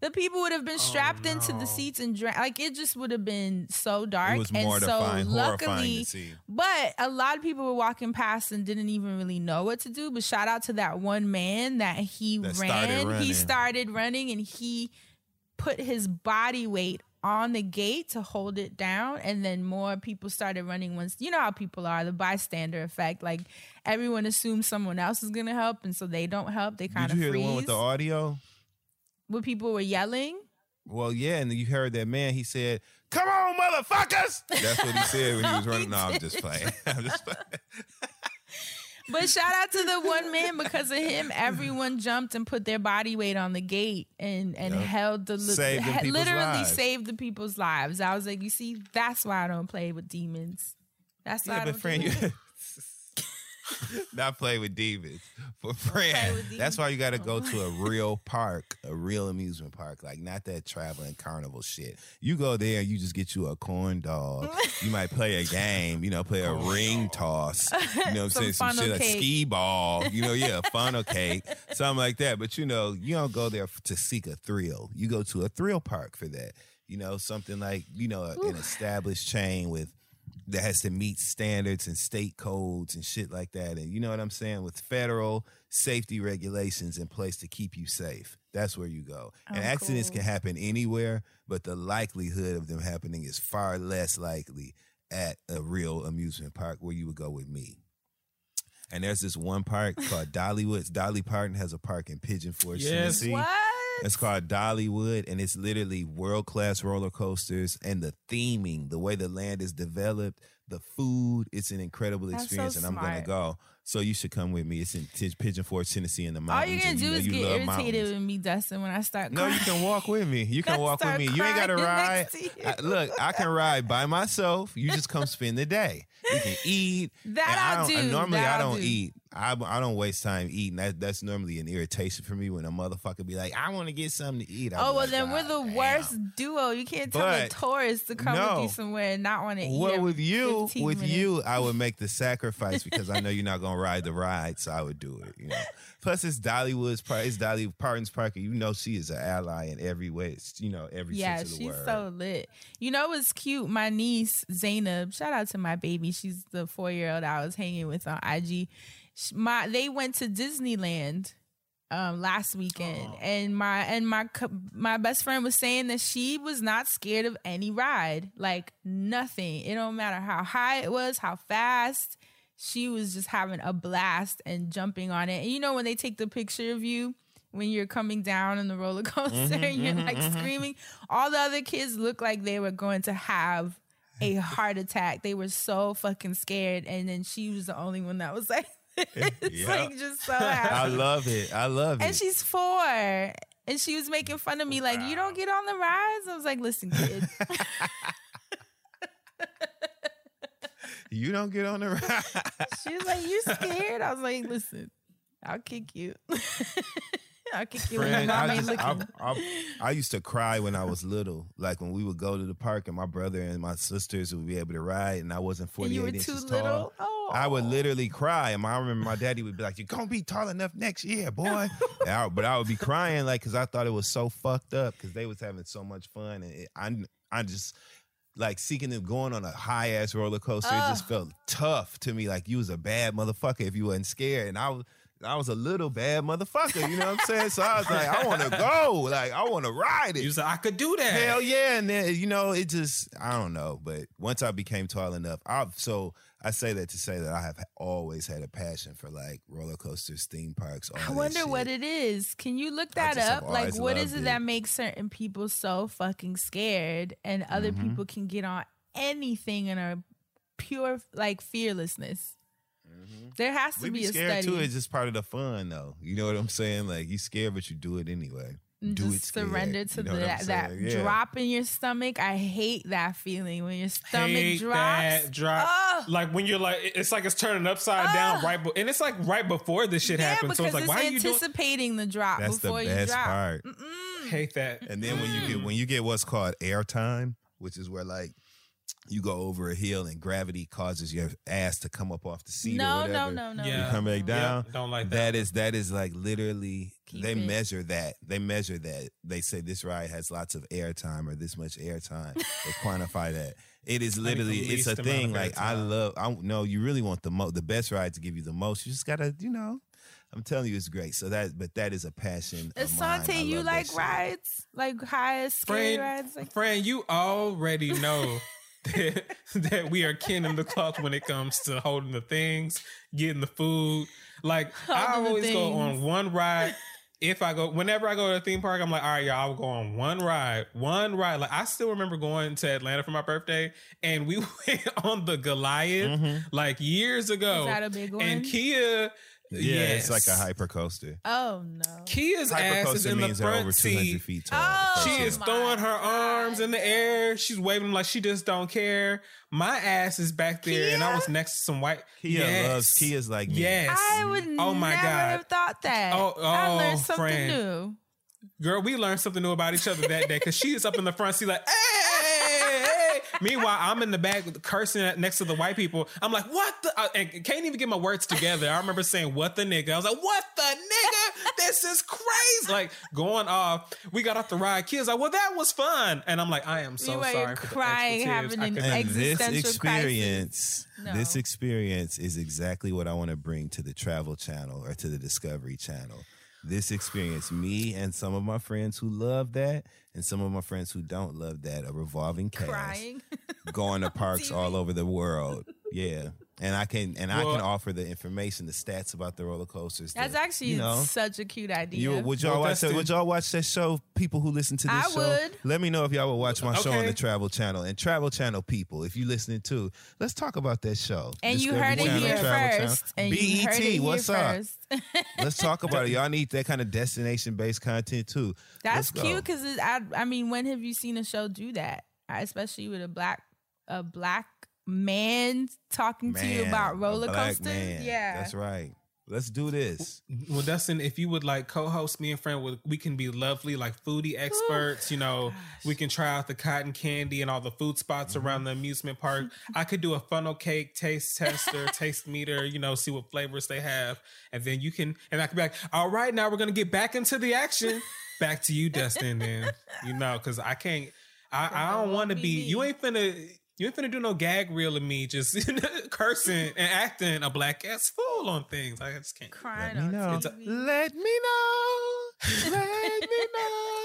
The people would have been strapped into the seats and it just would have been so dark. It was mortifying, horrifying to see. But a lot of people were walking past and didn't even really know what to do. But shout out to that one man that he ran. He started running and he put his body weight on the gate to hold it down, and then more people started running once. You know how people are, the bystander effect. Like, everyone assumes someone else is going to help, and so they don't help. They kind of freeze. Did you hear the one with the audio? Where people were yelling? Well, yeah, and you heard that man. He said, "Come on, motherfuckers!" That's what he said when he was running. No, I'm just playing. I'm just playing. But shout out to the one man, because of him, everyone jumped and put their body weight on the gate and held the saved the people's lives. I was like, you see, that's why I don't play with demons. That's why I don't play with demons. Not play with demons. But friend, that's why you got to go to a real park, a real amusement park, like not that traveling carnival shit. You go there and you just get you a corn dog. You might play a game, you know, play a ring toss. You know what I'm saying? Some shit, a ski ball. You know, yeah, a funnel cake, something like that. But, you know, you don't go there to seek a thrill. You go to a thrill park for that. You know, something like, you know, an established chain that has to meet standards and state codes and shit like that. And you know what I'm saying? With federal safety regulations in place to keep you safe. That's where you go. And accidents can happen anywhere, but the likelihood of them happening is far less likely at a real amusement park where you would go with me. And there's this one park called Dollywood. Dolly Parton has a park in Pigeon Forge, Tennessee. What? It's called Dollywood, and it's literally world-class roller coasters, and the theming, the way the land is developed, the food, it's an incredible experience, so and I'm going to go. So you should come with me. It's in Pigeon Forge, Tennessee, in the mountains. All you're going to do is get irritated mountains. With me, Dustin, when I start crying. No, you can walk with me. You can walk with me. You ain't got to ride. I can ride by myself. You just come spend the day. You can eat. Normally I don't eat. I don't waste time eating. That's normally an irritation for me when a motherfucker be like, I want to get something to eat. We're the worst duo. You can't tell a tourist to come with you somewhere and not want to eat. Well, with you, I would make the sacrifice because I know you're not going to ride the ride, so I would do it. You know. Plus, it's Dollywood's park. It's Dolly Parton's park. You know she is an ally in every way. It's, you know, every sense of the word. Yeah, she's so lit. You know what's cute? My niece, Zainab, shout out to my baby. She's the 4-year-old I was hanging with on IG. They went to Disneyland last weekend, and my best friend was saying that she was not scared of any ride, like nothing. It don't matter how high it was, how fast. She was just having a blast and jumping on it. And you know when they take the picture of you when you're coming down in the roller coaster, and you're like screaming. All the other kids looked like they were going to have a heart attack. They were so fucking scared, and then she was the only one that was like. Like just so happy. I love it. And she's 4, and she was making fun of me like, you don't get on the rides? I was like, listen, kid. You don't get on the ride? She was like, you scared? I was like, listen, I'll kick you. I'll kick you when mom ain't looking. I used to cry when I was little. Like when we would go to the park and my brother and my sisters would be able to ride and I wasn't 48 inches tall. You were too little? Oh. I would literally cry. And I remember my daddy would be like, you're going to be tall enough next year, boy. But I would be crying like because I thought it was so fucked up because they was having so much fun. And I just... Like seeking them going on a high ass roller coaster, it just felt tough to me. Like you was a bad motherfucker if you wasn't scared, and I was a little bad motherfucker. You know what I'm saying? So I was like, I want to go, like I want to ride it. You said I could do that. Hell yeah! And then you know, it just I don't know. But once I became tall enough, I say that to say that I have always had a passion for like roller coasters, theme parks. All I wonder what it is. Can you look that up? Like, what is it that makes certain people so fucking scared, and other people can get on anything in a pure like fearlessness? There has to be a scared study. Too. It's just part of the fun, though. You know what I'm saying? Like you scared, but you do it anyway. Do just it scared. Surrender to you know that drop in your stomach. I hate that feeling when your stomach drops. Like when you're like, it's like it's turning upside down, right? And it's like right before this shit happens. So it's like, why are you anticipating the drop? That's before the best you drop. Part. Hate that. And then when you get what's called airtime, which is where like. You go over a hill and gravity causes your ass to come up off the seat or whatever. No. Yeah. You come back down. Yeah, don't like that. That is like literally, measure that. They measure that. They say this ride has lots of air time or this much air time. They quantify that. It is literally, it's a thing. Like I love, you really want the best ride to give you the most. You just got to, you know. I'm telling you, it's great. So that, but that is a passion. Asante, you like rides, like high scary rides. Like friend, you already know that we are kindling the cloth when it comes to holding the things, getting the food. Like I always go on one ride. If I go, whenever I go to a theme park, I'm like, all right, y'all, I will go on one ride. Like, I still remember going to Atlanta for my birthday, and we went on the Goliath like years ago. Is that a big one? And Kia, yes. It's like a hyper coaster. Oh no, Kia's ass is in the front seat. Feet tall. Oh, she is throwing her arms in the air. She's waving like she just don't care. My ass is back there, Kia? And I was next to some white. Kia loves Kia's like me. Yes, I would. Oh my never God, have thought that. Oh, I learned something new. Girl, we learned something new about each other that day because she is up in the front seat like, hey. Meanwhile, I'm in the back cursing next to the white people. I'm like, what the? I can't even get my words together. I remember saying, what the nigga? I was like, what the nigga? This is crazy. Like, going off. We got off the ride. Kids like, well, that was fun. And I'm like, I am so sorry for crying, the extra tears. Having an existential this experience is exactly what I want to bring to the Travel Channel or to the Discovery Channel. This experience, me and some of my friends who love that and some of my friends who don't love that, a revolving cast, crying, going to parks all over the world. Yeah. And I can offer the information, the stats about the roller coasters. That's actually such a cute idea. Would y'all watch that show? People who listen to this show, I would. Let me know if y'all would watch my show on the Travel Channel. And Travel Channel people, if you listening too, let's talk about that show. And Discovery you heard it here first. BET, what's up? Let's talk about it. Y'all need that kind of destination based content too. That's cute because I mean, when have you seen a show do that? Especially with a black man talking to you about roller coasters. Yeah, that's right. Let's do this. Well, Dustin, if you would like co-host me and friend, we can be lovely, like foodie experts. Ooh, we can try out the cotton candy and all the food spots around the amusement park. I could do a funnel cake taste tester, taste meter, see what flavors they have. And then you can, and I could be like, all right, now we're going to get back into the action. Back to you, Dustin, then. Because I can't, I don't want to be, you ain't finna do no gag reel of me just cursing and acting a black ass fool on things. I just can't. Crying on TV. Let me know.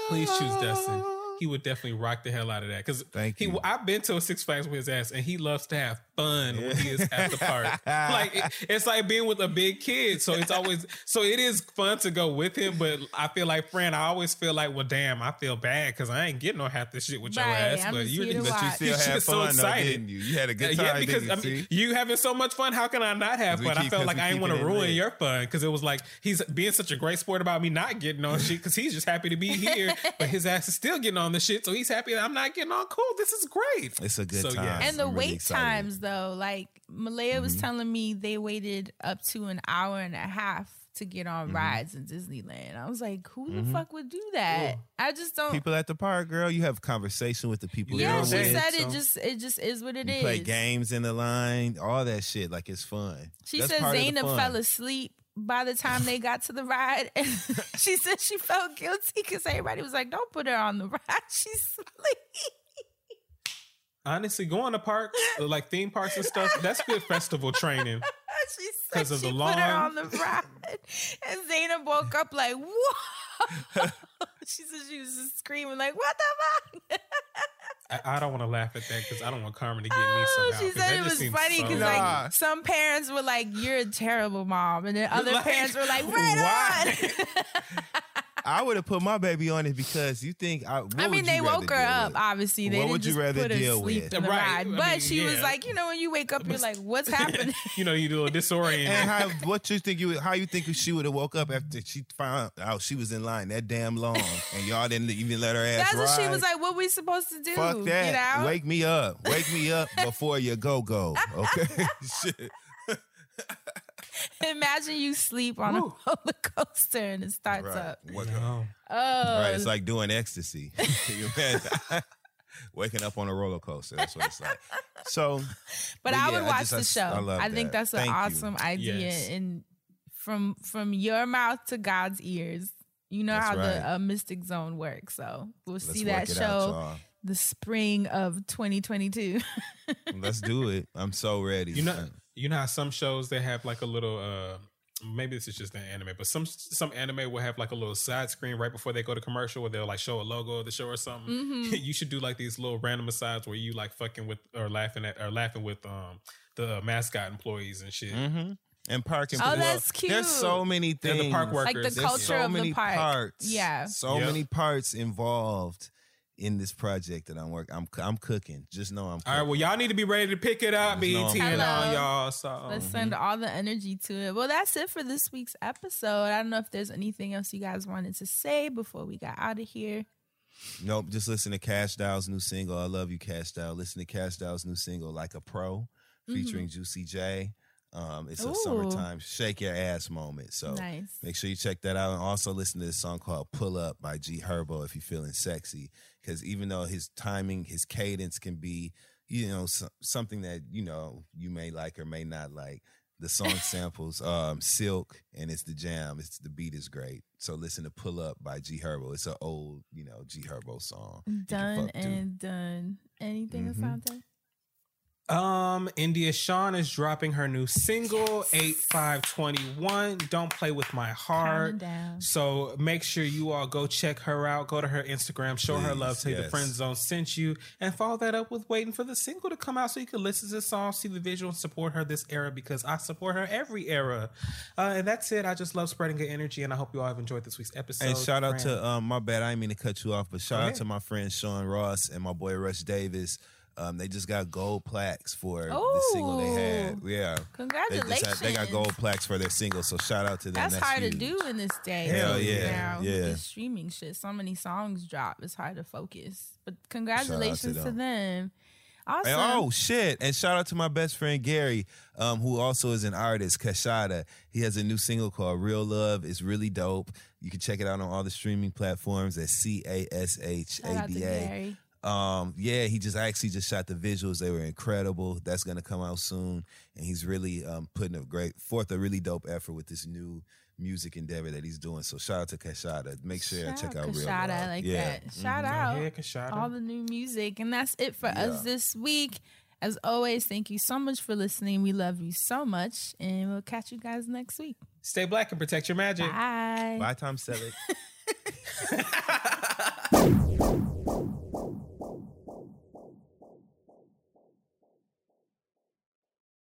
Please choose Dustin. He would definitely rock the hell out of that. I've been to a Six Flags with his ass, and he loves to have fun when he is at the park. Like it's like being with a big kid. So it's always it is fun to go with him. But I feel like, friend, I always feel like, well, damn, I feel bad because I ain't getting no half this shit with your ass. But you still had fun, so didn't you? You had a good time. Yeah, because you having so much fun. How can I not have fun? I felt like I didn't want to ruin your fun because it was like he's being such a great sport about me not getting on shit because he's just happy to be here, but his ass is still getting on the shit, so he's happy that I'm not getting on. Cool, this is great. It's a good time. Yeah. And the wait times though, like Malaya was telling me they waited up to an hour and a half to get on rides in Disneyland. I was like, who the fuck would do that? Cool. I just don't. People at the park, girl, you have conversation with the people. Yeah, she said it just is what it is. Play games in the line, all that shit. Like it's fun. She said Zainab fell asleep by the time they got to the ride, and she said she felt guilty because everybody was like, don't put her on the ride. She's asleep. Honestly, going to parks, like theme parks and stuff, that's good festival training. She said put her on the ride. And Zainab woke up like, whoa. She said she was just screaming like, what the fuck? I don't want to laugh at that because I don't want Carmen to get me somehow. She said it was funny because like some parents were like, you're a terrible mom. And then other parents were like, right on. I would have put my baby on it because you think... they woke her up, obviously. What would you rather deal with? Right. But she was like, when you wake up, you're like, what's happening? You do a disoriented. And how you think she would have woke up after she found out she was in line that damn long and y'all didn't even let her ass ride? That's what she was like, what we supposed to do? Fuck that. Wake me up before you go. Okay? Shit. Imagine you sleep on a roller coaster and it starts up. Right, it's like doing ecstasy. Can you imagine? Waking up on a roller coaster. That's what it's like. But I would watch the show. I think that's an awesome idea. Yes. And from your mouth to God's ears, how the Mystic Zone works. So we'll see that show the spring of 2022. Let's do it. I'm so ready. You know how some shows they have like a little maybe this is just an anime, but some anime will have like a little side screen right before they go to commercial where they'll like show a logo of the show or something. Mm-hmm. You should do like these little random asides where you like fucking with or laughing with the mascot employees and shit. Mm-hmm. And parking. Oh, that's cute. There's so many things. And the park workers. Like the culture of the park. Parts. Yeah. So many parts involved in this project that I'm working. I'm cooking. Just know I'm cooking. All right, well, y'all need to be ready to pick it up, BET and all y'all. So let's send all the energy to it. Well, that's it for this week's episode. I don't know if there's anything else you guys wanted to say before we got out of here. Nope. Just listen to Cash Dial's new single. I love you, Cash Dial. Listen to Cash Dial's new single, Like a Pro, featuring Juicy J. It's a summertime shake your ass moment. So make sure you check that out. And also listen to this song called Pull Up by G Herbo if you're feeling sexy. Because even though his timing, his cadence can be, you know, something that, you know, you may like or may not like. The song samples Silk and It's the Jam. It's the beat is great. So listen to Pull Up by G Herbo. It's an old, you know, G Herbo song. Done and done. Anything or something? India Sean is dropping her new single 8521. Don't Play With My Heart. So make sure you all go check her out. Go to her Instagram, show her love, say the Friend Zone sent you, and follow that up with waiting for the single to come out so you can listen to the song, see the visual, and support her this era because I support her every era. And that's it. I just love spreading good energy, and I hope you all have enjoyed this week's episode. And shout out to my bad, I didn't mean to cut you off, but shout out to my friend Sean Ross and my boy Rush Davis. They just got gold plaques for the single they had. Yeah. Congratulations. They got gold plaques for their single, so shout out to them. That's hard huge. To do in this day. Hell yeah. Now. Yeah. This streaming shit. So many songs drop. It's hard to focus. But congratulations to them. Awesome. And, and shout out to my best friend Gary, who also is an artist, Cashada. He has a new single called Real Love. It's really dope. You can check it out on all the streaming platforms at CASHADA. He just shot the visuals. They were incredible. That's gonna come out soon, and he's really putting a really dope effort with this new music endeavor that he's doing. So shout out to Cashada. Make sure to check out Real Love. Cashada, shout out Cashada. All the new music, and that's it for us this week. As always, thank you so much for listening. We love you so much, and we'll catch you guys next week. Stay black and protect your magic. Bye. Bye, Tom Selleck.